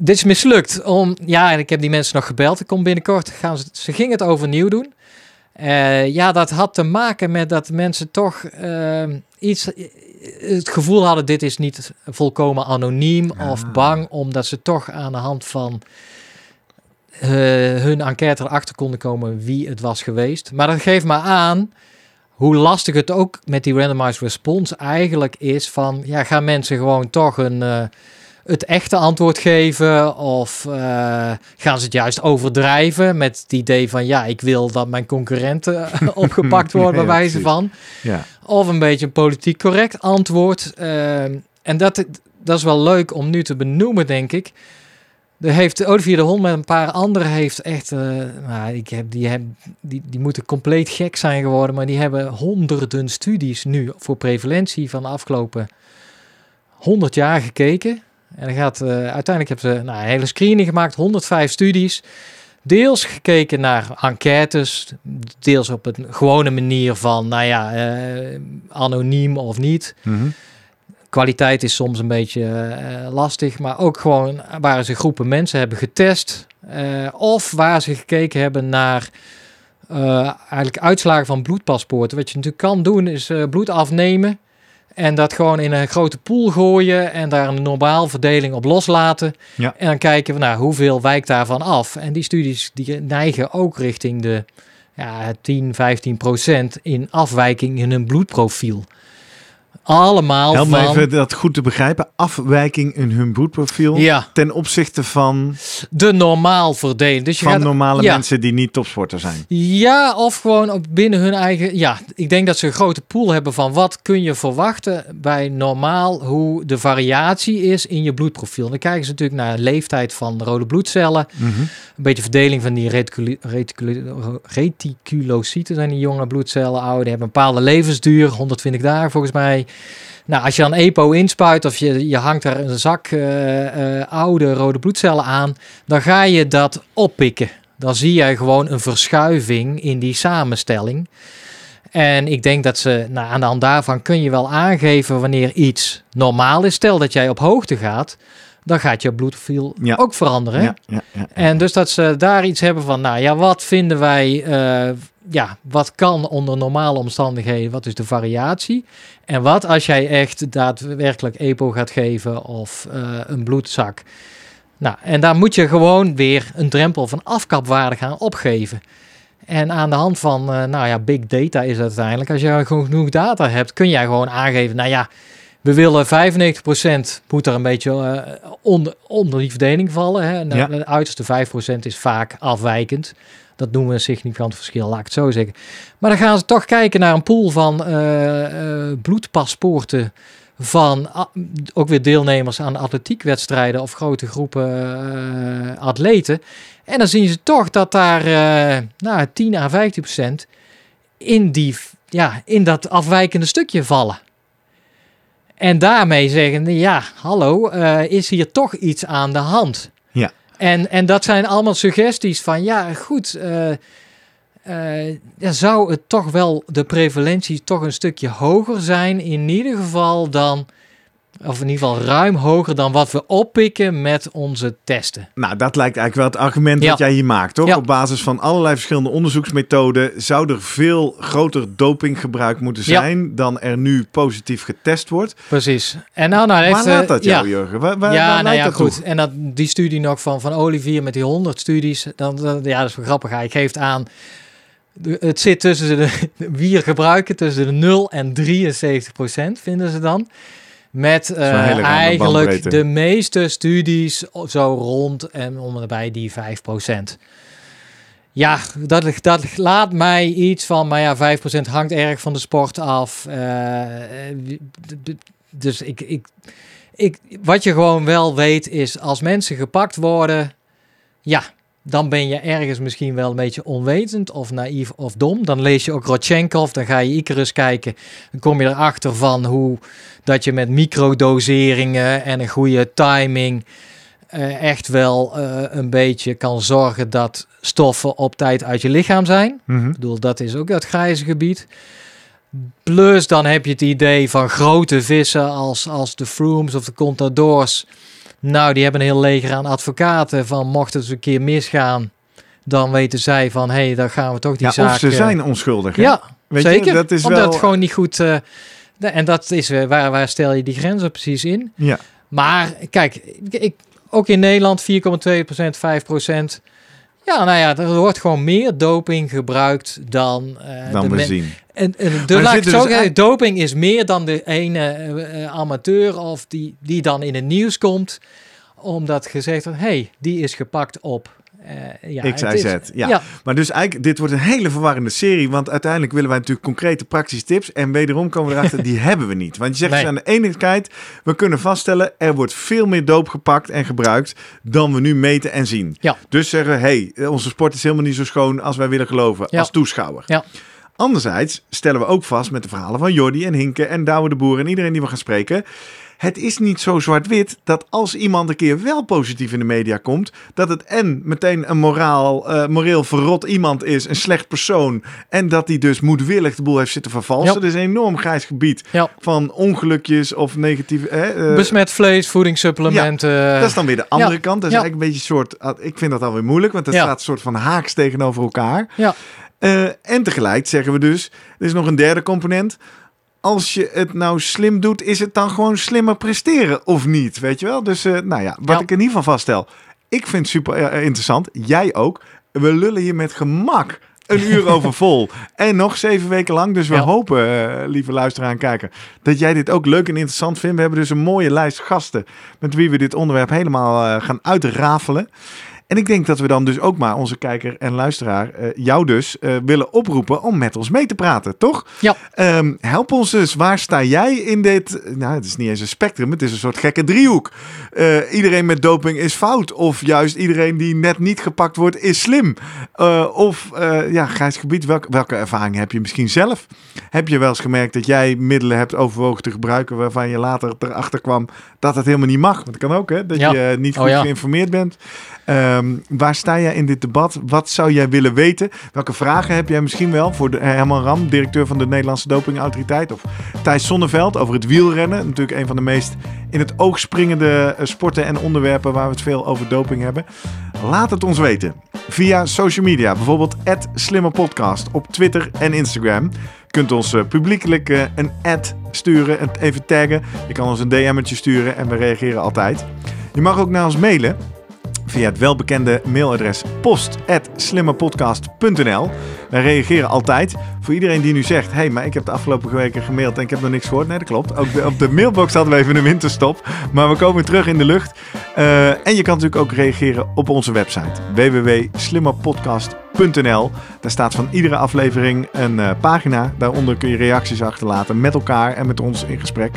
Dit is mislukt. En ik heb die mensen nog gebeld. Ik kom binnenkort. Ze gingen het overnieuw doen. Dat had te maken met dat mensen toch het gevoel hadden, dit is niet volkomen anoniem of bang, omdat ze toch aan de hand van hun enquête erachter konden komen wie het was geweest. Maar dat geeft maar aan hoe lastig het ook met die randomized response eigenlijk is van, gaan mensen gewoon toch het echte antwoord geven of gaan ze het juist overdrijven met het idee van, ik wil dat mijn concurrenten opgepakt worden bij wijze van. Ja. Of een beetje een politiek correct antwoord. En dat is wel leuk om nu te benoemen, denk ik. Olivier de Hond met een paar anderen heeft echt... die moeten compleet gek zijn geworden, maar die hebben honderden studies nu voor prevalentie van de afgelopen 100 jaar gekeken. En dan uiteindelijk hebben ze een hele screening gemaakt, 105 studies. Deels gekeken naar enquêtes, deels op een gewone manier van, anoniem of niet... Mm-hmm. Kwaliteit is soms een beetje lastig, maar ook gewoon waar ze groepen mensen hebben getest. Of waar ze gekeken hebben naar eigenlijk uitslagen van bloedpaspoorten. Wat je natuurlijk kan doen is bloed afnemen en dat gewoon in een grote pool gooien en daar een normaal verdeling op loslaten. Ja. En dan kijken we hoeveel wijkt daarvan af. En die studies die neigen ook richting de 10-15% in afwijking in hun bloedprofiel. Allemaal help van... Help even dat goed te begrijpen. Afwijking in hun bloedprofiel ten opzichte van... De normaal verdeling. Dus je van gaat, normale mensen die niet topsporter zijn. Ja, of gewoon ook binnen hun eigen... Ja, ik denk dat ze een grote pool hebben van wat kun je verwachten bij normaal, hoe de variatie is in je bloedprofiel. Dan kijken ze natuurlijk naar de leeftijd van rode bloedcellen. Mm-hmm. Een beetje verdeling van die reticulocyten zijn die jonge bloedcellen. Oude, die hebben een bepaalde levensduur, 120 dagen volgens mij. Nou, als je dan EPO inspuit of je hangt er een zak oude rode bloedcellen aan, dan ga je dat oppikken. Dan zie je gewoon een verschuiving in die samenstelling. En ik denk dat ze, nou, aan de hand daarvan kun je wel aangeven wanneer iets normaal is. Stel dat jij op hoogte gaat, dan gaat je bloedprofiel ook veranderen. Ja. En dus dat ze daar iets hebben van, nou ja, wat vinden wij... wat kan onder normale omstandigheden? Wat is de variatie? En wat als jij echt daadwerkelijk EPO gaat geven of een bloedzak? Nou, en daar moet je gewoon weer een drempel van afkapwaarde gaan opgeven. En aan de hand van, big data is uiteindelijk. Als je gewoon genoeg data hebt, kun jij gewoon aangeven, nou ja, we willen 95% moet er een beetje onder die verdeling vallen. Hè? Nou, de uiterste 5% is vaak afwijkend. Dat noemen we een significant verschil, laat ik het zo zeggen. Maar dan gaan ze toch kijken naar een pool van bloedpaspoorten van ook weer deelnemers aan atletiekwedstrijden of grote groepen atleten. En dan zien ze toch dat daar 10 à 15% in dat afwijkende stukje vallen. En daarmee zeggen, is hier toch iets aan de hand? Ja. En dat zijn allemaal suggesties van, zou het toch wel de prevalentie toch een stukje hoger zijn, in ieder geval dan, of in ieder geval ruim hoger dan wat we oppikken met onze testen. Nou, dat lijkt eigenlijk wel het argument dat jij hier maakt, toch? Ja. Op basis van allerlei verschillende onderzoeksmethoden zou er veel groter dopinggebruik moeten zijn dan er nu positief getest wordt. Precies. En waar laat dat jou, Jurgen? Waar lijkt dat goed toe? En dat, die studie nog van Olivier met die 100 studies, dan dat is wel grappig. Hij geeft aan, het zit tussen tussen de 0 en 73%, vinden ze dan. Met eigenlijk de meeste studies zo rond en onderbij die 5%. Ja, dat laat mij iets van... Maar ja, 5% hangt erg van de sport af. Dus ik, wat je gewoon wel weet is... Als mensen gepakt worden... Ja, dan ben je ergens misschien wel een beetje onwetend... Of naïef of dom. Dan lees je ook Rodchenkov. Dan ga je Icarus kijken. Dan kom je erachter van hoe... dat je met microdoseringen en een goede timing echt wel een beetje kan zorgen dat stoffen op tijd uit je lichaam zijn. Mm-hmm. Ik bedoel, dat is ook dat grijze gebied. Plus dan heb je het idee van grote vissen als de Froomes of de Contadors. Nou, die hebben een heel leger aan advocaten van mocht het eens een keer misgaan, dan weten zij van hé, daar gaan we toch die zaak... Of ze zijn onschuldig. Hè? Ja, weet zeker. Je, dat is omdat wel... het gewoon niet goed... en dat is waar stel je die grenzen precies in? Ja. Maar kijk, ik, ook in Nederland 4,2%, 5%. Ja, nou ja, er wordt gewoon meer doping gebruikt dan we zien. Doping is meer dan de ene amateur of die dan in het nieuws komt. Omdat gezegd wordt, die is gepakt op. XYZ. Maar dus eigenlijk, dit wordt een hele verwarrende serie, want uiteindelijk willen wij natuurlijk concrete praktische tips en wederom komen we erachter, die hebben we niet. Want je zegt dus aan de ene kant, we kunnen vaststellen, er wordt veel meer doop gepakt en gebruikt dan we nu meten en zien. Ja. Dus zeggen we, onze sport is helemaal niet zo schoon als wij willen geloven, als toeschouwer. Ja. Anderzijds stellen we ook vast met de verhalen van Jordi en Hinke en Douwe de Boer en iedereen die we gaan spreken... Het is niet zo zwart-wit dat als iemand een keer wel positief in de media komt... dat het en meteen een moreel verrot iemand is, een slecht persoon... en dat die dus moedwillig de boel heeft zitten vervalsen. Ja. Dat is een enorm grijs gebied van ongelukjes of negatieve... Besmet vlees, voedingssupplementen. Ja, dat is dan weer de andere kant. Dat is eigenlijk een beetje een soort... Ik vind dat alweer moeilijk, want dat staat een soort van haaks tegenover elkaar. Ja. En tegelijk zeggen we dus, er is nog een derde component... Als je het nou slim doet, is het dan gewoon slimmer presteren of niet? Weet je wel? Dus ik in ieder geval vaststel. Ik vind het super interessant. Jij ook. We lullen hier met gemak een uur over vol. En nog 7 weken lang. Dus we hopen, lieve luisteraar en kijker, dat jij dit ook leuk en interessant vindt. We hebben dus een mooie lijst gasten met wie we dit onderwerp helemaal gaan uitrafelen. En ik denk dat we dan dus ook maar onze kijker en luisteraar, jou dus, willen oproepen om met ons mee te praten, toch? Ja. Help ons dus. Waar sta jij in dit? Nou, het is niet eens een spectrum. Het is een soort gekke driehoek. Iedereen met doping is fout. Of juist iedereen die net niet gepakt wordt is slim. Grijs gebied. Welke ervaring heb je misschien zelf? Heb je wel eens gemerkt dat jij middelen hebt overwogen te gebruiken waarvan je later erachter kwam dat het helemaal niet mag? Want dat kan ook, hè? Dat je niet goed geïnformeerd bent. Waar sta jij in dit debat? Wat zou jij willen weten? Welke vragen heb jij misschien wel voor Herman Ram, directeur van de Nederlandse Dopingautoriteit? Of Thijs Zonneveld over het wielrennen. Natuurlijk een van de meest in het oog springende sporten en onderwerpen waar we het veel over doping hebben. Laat het ons weten. Via social media, bijvoorbeeld @slimmerpodcast op Twitter en Instagram. Je kunt ons publiekelijk een ad sturen en even taggen. Je kan ons een DM'tje sturen en we reageren altijd. Je mag ook naar ons mailen. Via het welbekende mailadres post@slimmerpodcast.nl. Wij reageren altijd. Voor iedereen die nu zegt, hey, maar ik heb de afgelopen weken gemaild en ik heb nog niks gehoord. Nee, dat klopt. Ook op de mailbox hadden we even een winterstop. Maar we komen terug in de lucht. En je kan natuurlijk ook reageren op onze website. www.slimmerpodcast.nl. Daar staat van iedere aflevering een pagina. Daaronder kun je reacties achterlaten met elkaar en met ons in gesprek.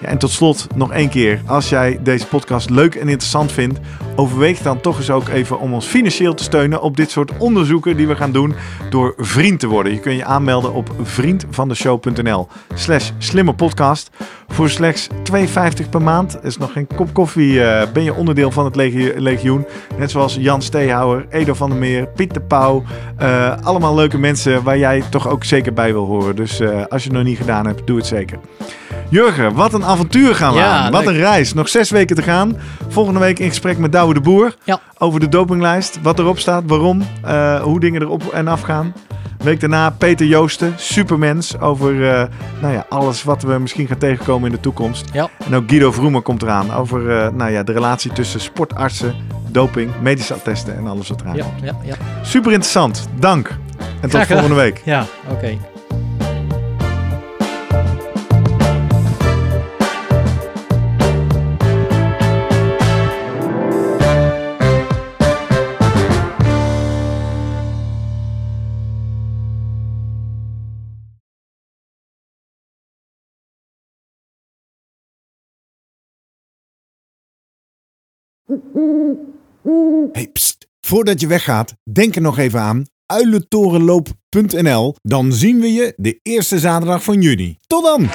Ja, en tot slot nog 1 keer. Als jij deze podcast leuk en interessant vindt, overweeg dan toch eens ook even om ons financieel te steunen op dit soort onderzoeken die we gaan doen door vriend te worden. Je kunt je aanmelden op vriendvandeshow.nl/slimmerpodcast. Voor slechts €2,50 per maand, dat is nog geen kop koffie, ben je onderdeel van het legioen. Net zoals Jan Stehouwer, Edo van der Meer, Piet de Pauw. Allemaal leuke mensen waar jij toch ook zeker bij wil horen. Dus als je het nog niet gedaan hebt, doe het zeker. Jurgen, wat een avontuur gaan we aan. Wat een reis. Nog 6 weken te gaan. Volgende week in gesprek met Douwe de Boer. Ja. Over de dopinglijst. Wat erop staat, waarom, hoe dingen erop en af gaan. Week daarna Peter Joosten, supermens. Over alles wat we misschien gaan tegenkomen in de toekomst. Ja. En ook Guido Vroom komt eraan. Over de relatie tussen sportartsen, doping, medische attesten en alles wat eraan komt. Ja. Super interessant. Dank. En tot volgende week. Ja, oké. Hey, pst. Voordat je weggaat, denk er nog even aan uilentorenloop.nl. Dan zien we je de eerste zaterdag van juni. Tot dan!